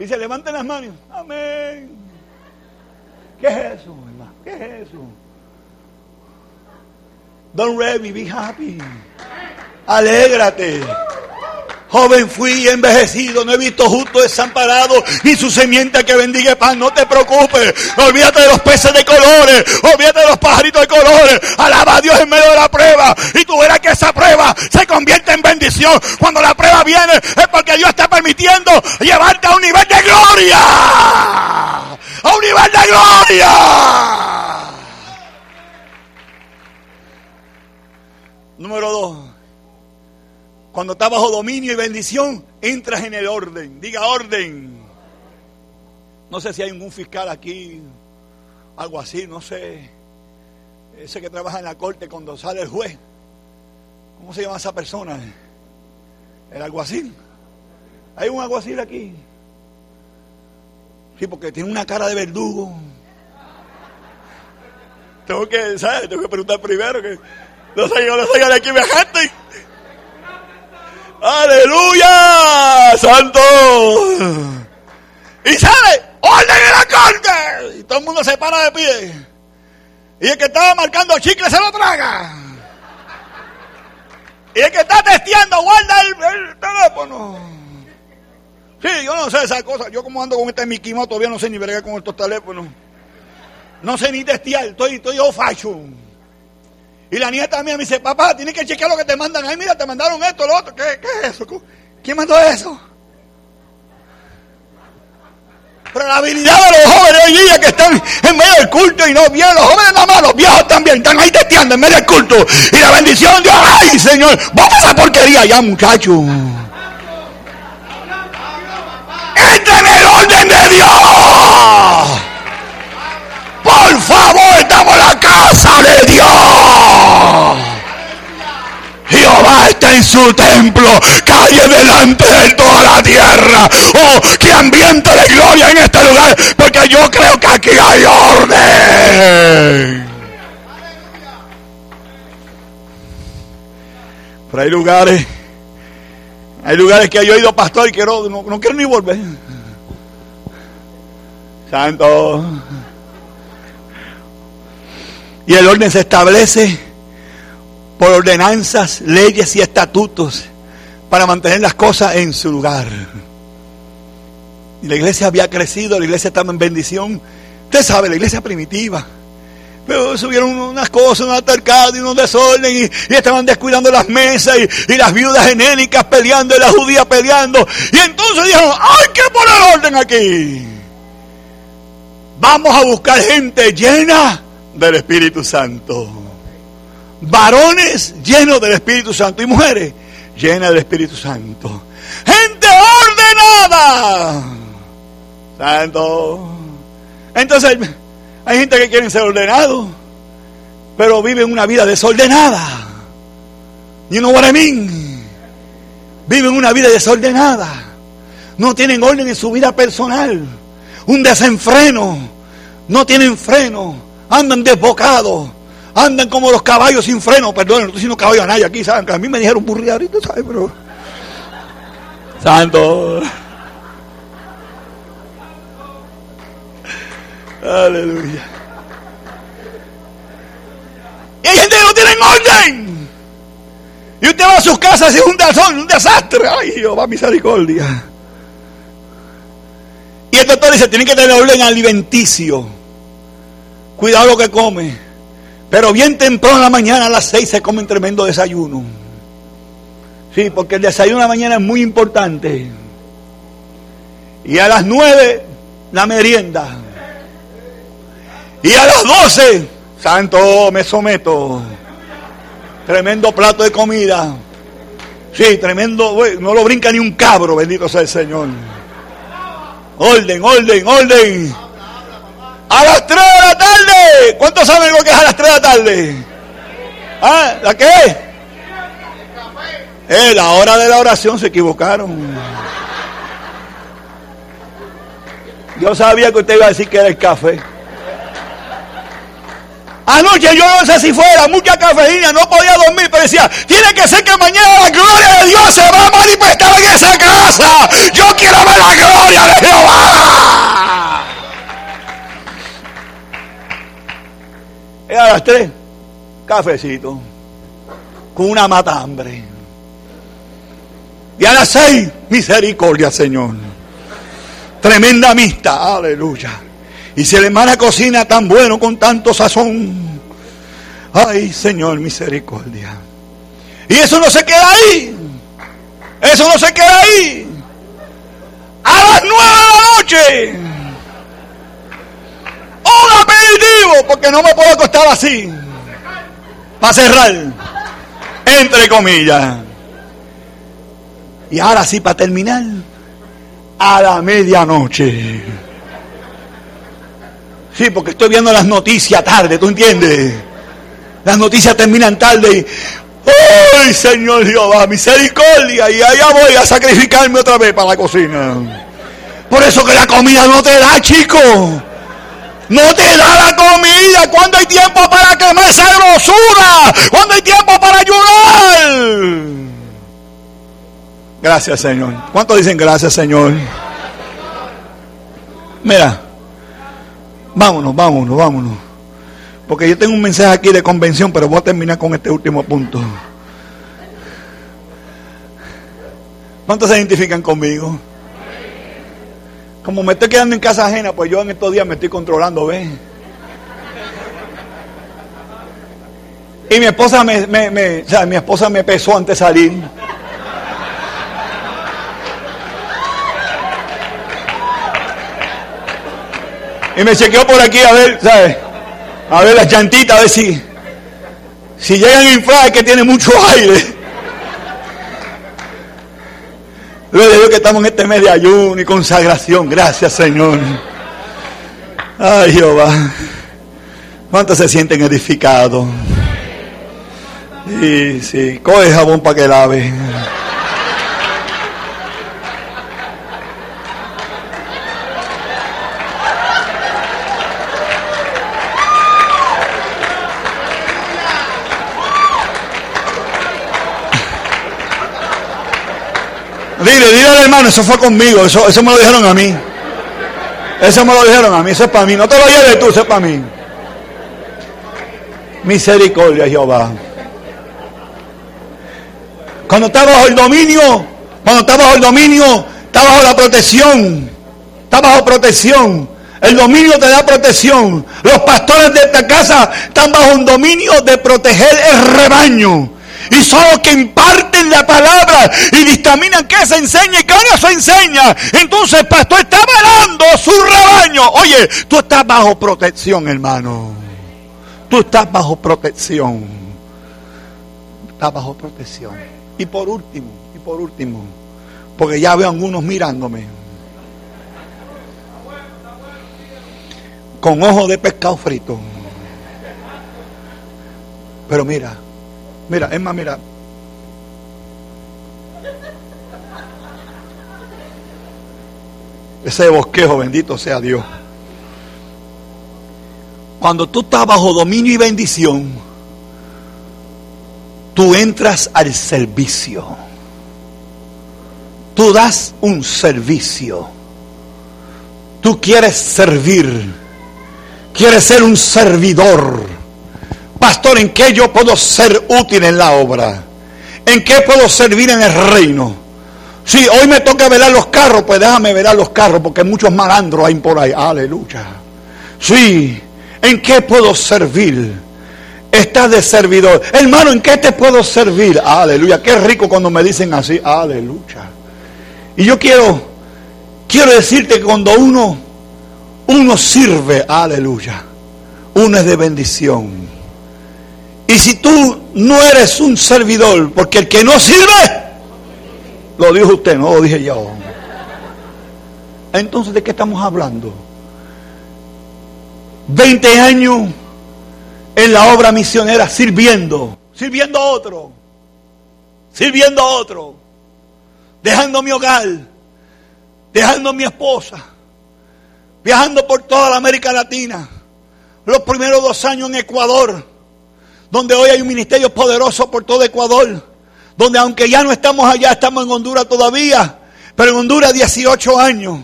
Y se levantan las manos. Amén. ¿Qué es eso, hermano? ¿Qué es eso? Don't worry, be happy. Alégrate. Joven fui, envejecido, no he visto justo desamparado, ni su semiente que bendiga pan. No te preocupes, olvídate de los peces de colores, olvídate de los pajaritos de colores, alaba a Dios en medio de la prueba, y tú verás que esa prueba se convierte en bendición. Cuando la prueba viene, es porque Dios está permitiendo llevarte a un nivel de gloria, a un nivel de gloria. Número dos. Cuando está bajo dominio y bendición, entras en el orden. Diga orden. No sé si hay algún fiscal aquí, algo así, no sé. Ese que trabaja en la corte cuando sale el juez. ¿Cómo se llama esa persona? El alguacil. ¿Hay un alguacil aquí? Sí, porque tiene una cara de verdugo. Tengo que, ¿sabes? Tengo que preguntar primero que no sé, yo no soy de aquí viajante. ¡Aleluya! ¡Santo! Y sale, ¡orden en la corte! Y todo el mundo se para de pie. Y el que estaba marcando chicle se lo traga. Y el que está testeando guarda el, el teléfono. Sí, yo no sé esas cosas. Yo como ando con este Mickey Mouse todavía no sé ni bregar con estos teléfonos. No sé ni testear, estoy, estoy yo facho. Y la nieta mía me dice, papá, tienes que chequear lo que te mandan. Ay, mira, te mandaron esto, lo otro. ¿Qué, qué es eso? ¿Quién mandó eso? Pero la habilidad de los jóvenes hoy día que están en medio del culto y no vienen, los jóvenes nada más, los viejos también, están ahí testeando en medio del culto. Y la bendición de Dios, ay, Señor, bota esa porquería ya, muchacho. ¡Entra en el orden de Dios! Por favor, estamos en la casa de Dios. Jehová está en su templo, calle delante de toda la tierra. Oh, qué ambiente de gloria en este lugar, porque yo creo que aquí hay orden. Pero hay lugares, hay lugares que yo he ido, pastor, y quiero, no, no quiero ni volver. Santo. Y el orden se establece por ordenanzas, leyes y estatutos para mantener las cosas en su lugar. Y la iglesia había crecido, la iglesia estaba en bendición. Usted sabe, la iglesia primitiva. Pero subieron unas cosas, unos altercados y unos desorden, y, y estaban descuidando las mesas, y, y las viudas helénicas peleando y las judías peleando. Y entonces dijeron, hay que poner orden aquí. Vamos a buscar gente llena del Espíritu Santo, varones llenos del Espíritu Santo y mujeres llenas del Espíritu Santo, gente ordenada. Santo. Entonces hay gente que quieren ser ordenados, pero viven una vida desordenada. You know what I mean? Viven una vida desordenada, no tienen orden en su vida personal, un desenfreno, no tienen freno. Andan desbocados, andan como los caballos sin freno. Perdón, no estoy diciendo caballo a nadie aquí, ¿saben? Que a mí me dijeron burri ahorita, ¿sabes? Pero... santo. Aleluya. Y hay gente que no tiene orden. Y usted va a sus casas y es un desastre, un desastre. Ay, Jehová, misericordia. Y el doctor dice, tienen que tener orden alimenticio. Cuidado lo que come. Pero bien temprano en la mañana, a las seis, se come un tremendo desayuno. Sí, porque el desayuno en la mañana es muy importante. Y a las nueve, la merienda. Y a las doce, santo, me someto. Tremendo plato de comida. Sí, tremendo, no lo brinca ni un cabro, bendito sea el Señor. Orden, orden, orden. A las tres de la tarde. ¿Cuántos saben lo que es a las tres de la tarde? ¿Ah, la qué? Eh, la hora de la oración, se equivocaron. Yo sabía que usted iba a decir que era el café. Anoche yo no sé si fuera mucha cafeína, no podía dormir, pero decía, tiene que ser que mañana la gloria de Dios se va a manifestar en esa casa. Yo quiero ver la gloria de Jehová. A las tres, cafecito con una mata hambre. Y a las seis, misericordia, Señor, tremenda amistad. Aleluya. Y si la hermana cocina tan bueno, con tanto sazón, ay, Señor, misericordia. Y eso no se queda ahí, eso no se queda ahí. A las nueve de la noche, un aperitivo, porque no me puedo acostar así, para cerrar, entre comillas. Y ahora sí, para terminar, a la medianoche. Sí, porque estoy viendo las noticias tarde, ¿tú entiendes? Las noticias terminan tarde y... ¡ay, Señor Jehová, misericordia! Y allá voy a sacrificarme otra vez para la cocina. Por eso que la comida no te da, chico. No te da la comida. Cuando hay tiempo para quemar esa grosura, cuando hay tiempo para llorar, Gracias, Señor. ¿Cuántos dicen gracias, Señor? Mira, vámonos, vámonos, vámonos. Porque yo tengo un mensaje aquí de convención, pero voy a terminar con este último punto. ¿Cuántos se identifican conmigo? Como me estoy quedando en casa ajena, pues yo en estos días me estoy controlando, ¿ves? Y mi esposa me, me, me, o sea, mi esposa me pesó antes de salir. Y me chequeó por aquí a ver, ¿sabes? A ver las llantitas, a ver si si llegan infladas, que tiene mucho aire. Gloria a Dios que estamos en este mes de ayuno y consagración. Gracias, Señor. Ay, Jehová. ¿Cuántos se sienten edificados? Sí, sí. Coge jabón para que lave. Dile, dile al hermano, eso fue conmigo, eso, eso me lo dijeron a mí. Eso me lo dijeron a mí, eso es para mí. No te lo lleves tú, eso es para mí. Misericordia, Jehová. Cuando está bajo el dominio, cuando está bajo el dominio, está bajo la protección. Está bajo protección. El dominio te da protección. Los pastores de esta casa están bajo un dominio de proteger el rebaño. Y son los que imparten la palabra y dictaminan qué se enseña y qué no se enseña. Entonces el pastor está velando su rebaño. Oye, tú estás bajo protección, hermano. Tú estás bajo protección. Estás bajo protección. Y por último, y por último, porque ya veo algunos mirándome con ojos de pescado frito. Pero mira. Mira, es más, mira. Ese bosquejo, bendito sea Dios. Cuando tú estás bajo dominio y bendición, tú entras al servicio. Tú das un servicio. Tú quieres servir. Quieres ser un servidor. Pastor, ¿en qué yo puedo ser útil en la obra? ¿En qué puedo servir en el reino? Si hoy me toca velar los carros, pues déjame velar los carros, porque muchos malandros hay por ahí. Aleluya. Sí, ¿en qué puedo servir? Estás de servidor. Hermano, ¿en qué te puedo servir? Aleluya. Qué rico cuando me dicen así. Aleluya. Y yo quiero, quiero decirte que cuando uno, uno sirve, aleluya, uno es de bendición. Y si tú no eres un servidor, porque el que no sirve, lo dijo usted, no lo dije yo. Entonces, ¿de qué estamos hablando? veinte años en la obra misionera sirviendo, sirviendo a otro, sirviendo a otro, dejando mi hogar, dejando a mi esposa, viajando por toda la América Latina, los primeros dos años en Ecuador, donde hoy hay un ministerio poderoso por todo Ecuador, donde aunque ya no estamos allá, estamos en Honduras todavía, pero en Honduras dieciocho años,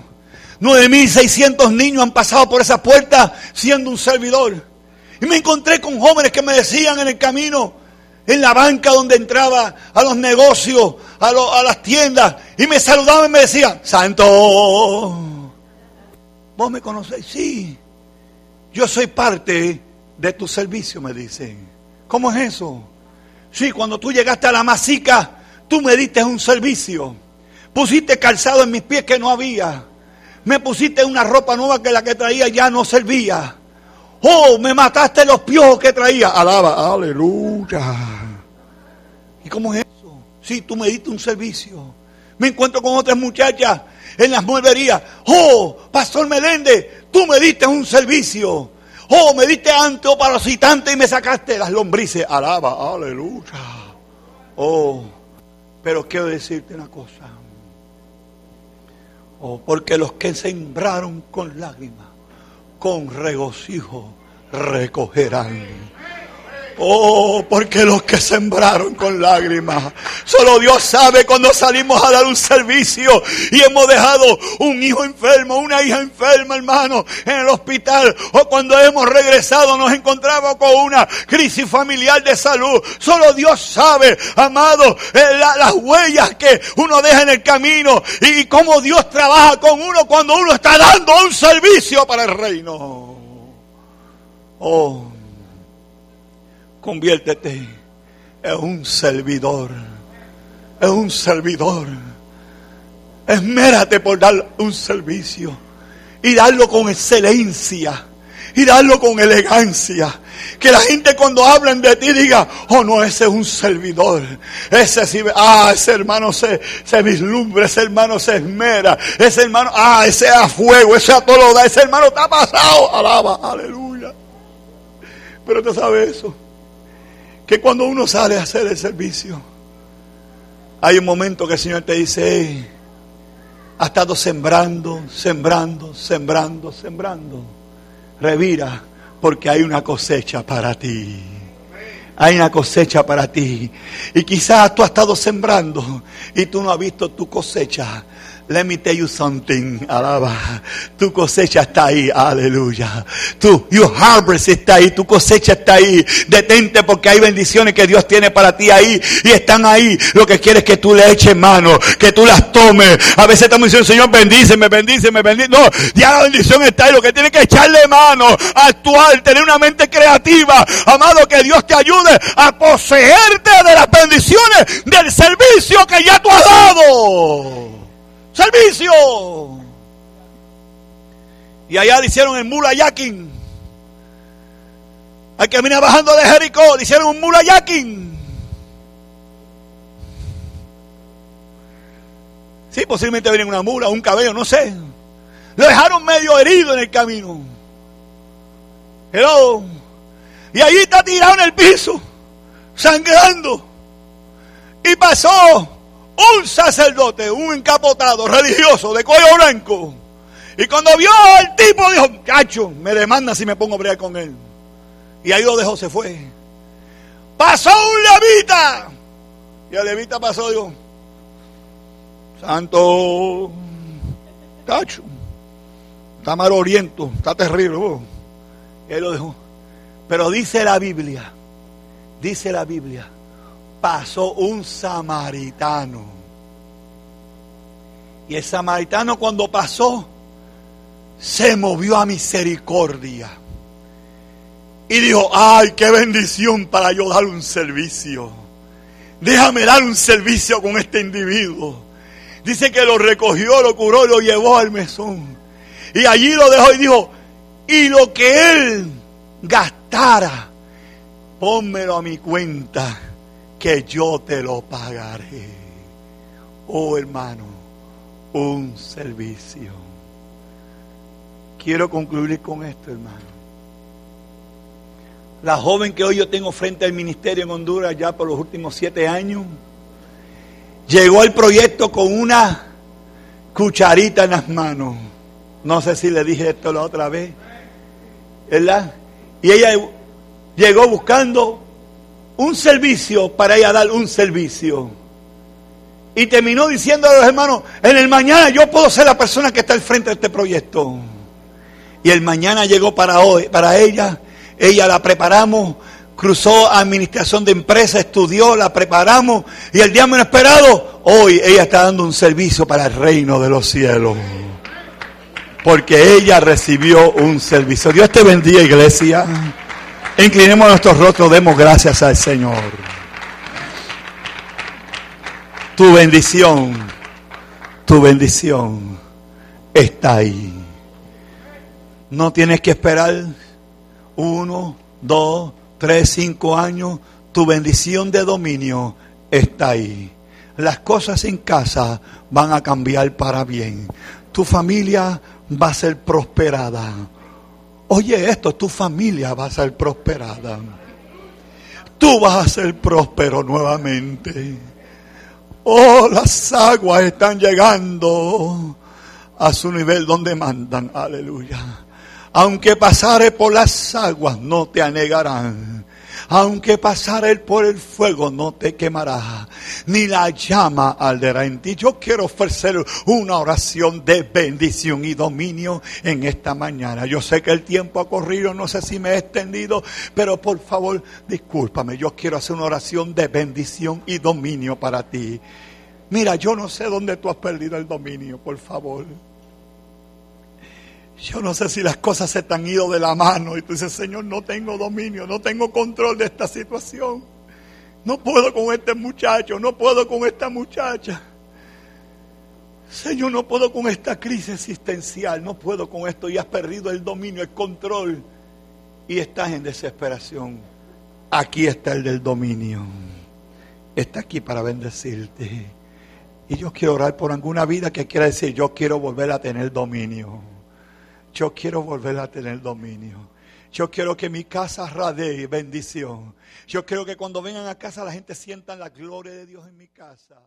nueve mil seiscientos niños han pasado por esa puerta siendo un servidor. Y me encontré con jóvenes que me decían en el camino, en la banca donde entraba, a los negocios, a, lo, a las tiendas, y me saludaban y me decían, Santo, ¿vos me conocéis? Sí, yo soy parte de tu servicio, me dicen. ¿Cómo es eso? Sí, cuando tú llegaste a la masica, tú me diste un servicio. Pusiste calzado en mis pies que no había. Me pusiste una ropa nueva que la que traía ya no servía. Oh, me mataste los piojos que traía. Alaba, aleluya. ¿Y cómo es eso? Sí, tú me diste un servicio. Me encuentro con otras muchachas en las mueblerías. Oh, Pastor Meléndez, tú me diste un servicio. Oh, me diste antiparasitante y me sacaste las lombrices. Alaba, aleluya. Oh, pero quiero decirte una cosa. Oh, porque los que sembraron con lágrimas, con regocijo recogerán. Oh, porque los que sembraron con lágrimas, Solo Dios sabe cuando salimos a dar un servicio y hemos dejado un hijo enfermo, una hija enferma, hermano, en el hospital, o cuando hemos regresado nos encontramos con una crisis familiar de salud. Solo Dios sabe, amado, eh, la, las huellas que uno deja en el camino y, y cómo Dios trabaja con uno cuando uno está dando un servicio para el reino. Oh, conviértete en un servidor, en un servidor. Esmérate por dar un servicio y darlo con excelencia y darlo con elegancia. Que la gente cuando hablen de ti diga: oh no, ese es un servidor. Ese sí, ah, ese hermano se, se vislumbra, ese hermano se esmera, ese hermano, ah, ese a fuego, ese a todo lo da, ese hermano está pasado. Alaba, aleluya. Pero usted sabe eso, que cuando uno sale a hacer el servicio, hay un momento que el Señor te dice: hey, ha estado sembrando, sembrando, sembrando, sembrando. Revira, porque hay una cosecha para ti. Hay una cosecha para ti. Y quizás tú has estado sembrando y tú no has visto tu cosecha. Let me tell you something. Alaba. Tu cosecha está ahí. Aleluya. Tu your harvest está ahí. Tu cosecha está ahí. Detente, porque hay bendiciones que Dios tiene para ti ahí. Y están ahí. Lo que quiere es que tú le eches mano. Que tú las tomes. A veces estamos diciendo: Señor, bendíceme, bendíceme, bendíceme. No. Ya la bendición está ahí. Lo que tiene que echarle mano. Actuar. Tener una mente creativa. Amado, que Dios te ayude a poseerte de las bendiciones del servicio que ya tú has dado. Servicio. Y allá le hicieron el mulayakin al que venía bajando de Jericó. Le hicieron un mulayakin. Sí, posiblemente viene una mula, un cabello, no sé. Lo dejaron medio herido en el camino. Hello. Y allí está tirado en el piso, sangrando. Y pasó un sacerdote, un encapotado religioso de cuello blanco. Y cuando vio al tipo, dijo: cacho, me demanda si me pongo a bregar con él. Y ahí lo dejó, se fue. Pasó un levita. Y el levita pasó, dijo: santo, cacho, está maloriento, está terrible. Bro. Y ahí lo dejó. Pero dice la Biblia, dice la Biblia, pasó un samaritano. Y el samaritano, cuando pasó, se movió a misericordia. Y dijo: ay, qué bendición para yo dar un servicio. Déjame dar un servicio con este individuo. Dice que lo recogió, lo curó y lo llevó al mesón. Y allí lo dejó y dijo: y lo que él gastara, pónmelo a mi cuenta, que yo te lo pagaré. Oh, hermano, un servicio. Quiero concluir con esto, hermano. La joven que hoy yo tengo frente al ministerio en Honduras, ya por los últimos siete años, llegó al proyecto con una cucharita en las manos. No sé si le dije esto la otra vez, ¿verdad? Y ella llegó buscando un servicio para ella dar un servicio. Y terminó diciendo a los hermanos: en el mañana yo puedo ser la persona que está al frente de este proyecto. Y el mañana llegó para hoy, para ella. Ella la preparamos, cruzó administración de empresa, estudió, la preparamos. Y el día menos esperado, hoy ella está dando un servicio para el reino de los cielos. Porque ella recibió un servicio. Dios te bendiga, iglesia. Inclinemos nuestros rostros, demos gracias al Señor. Tu bendición, tu bendición está ahí. No tienes que esperar uno, dos, tres, cinco años. Tu bendición de dominio está ahí. Las cosas en casa van a cambiar para bien. Tu familia va a ser prosperada. Oye esto, tu familia va a ser prosperada. Tú vas a ser próspero nuevamente. Oh, las aguas están llegando a su nivel donde mandan. Aleluya. Aunque pasare por las aguas, no te anegarán. aunque pasara él por el fuego, no te quemará, ni la llama arderá en ti. Yo quiero ofrecer una oración de bendición y dominio en esta mañana. Yo sé que el tiempo ha corrido, no sé si me he extendido, pero por favor, discúlpame. Yo quiero hacer una oración de bendición y dominio para ti. Mira, yo no sé dónde tú has perdido el dominio, por favor. Yo no sé si las cosas se te han ido de la mano y tú dices, Señor, no tengo dominio, no tengo control de esta situación. No puedo con este muchacho, no puedo con esta muchacha. Señor, no puedo con esta crisis existencial, no puedo con esto. Y has perdido el dominio, el control y estás en desesperación. Aquí está el del dominio. Está aquí para bendecirte. Y yo quiero orar por alguna vida que quiera decir, yo quiero volver a tener dominio. Yo quiero volver a tener dominio. Yo quiero que mi casa radee bendición. Yo quiero que cuando vengan a casa la gente sienta la gloria de Dios en mi casa.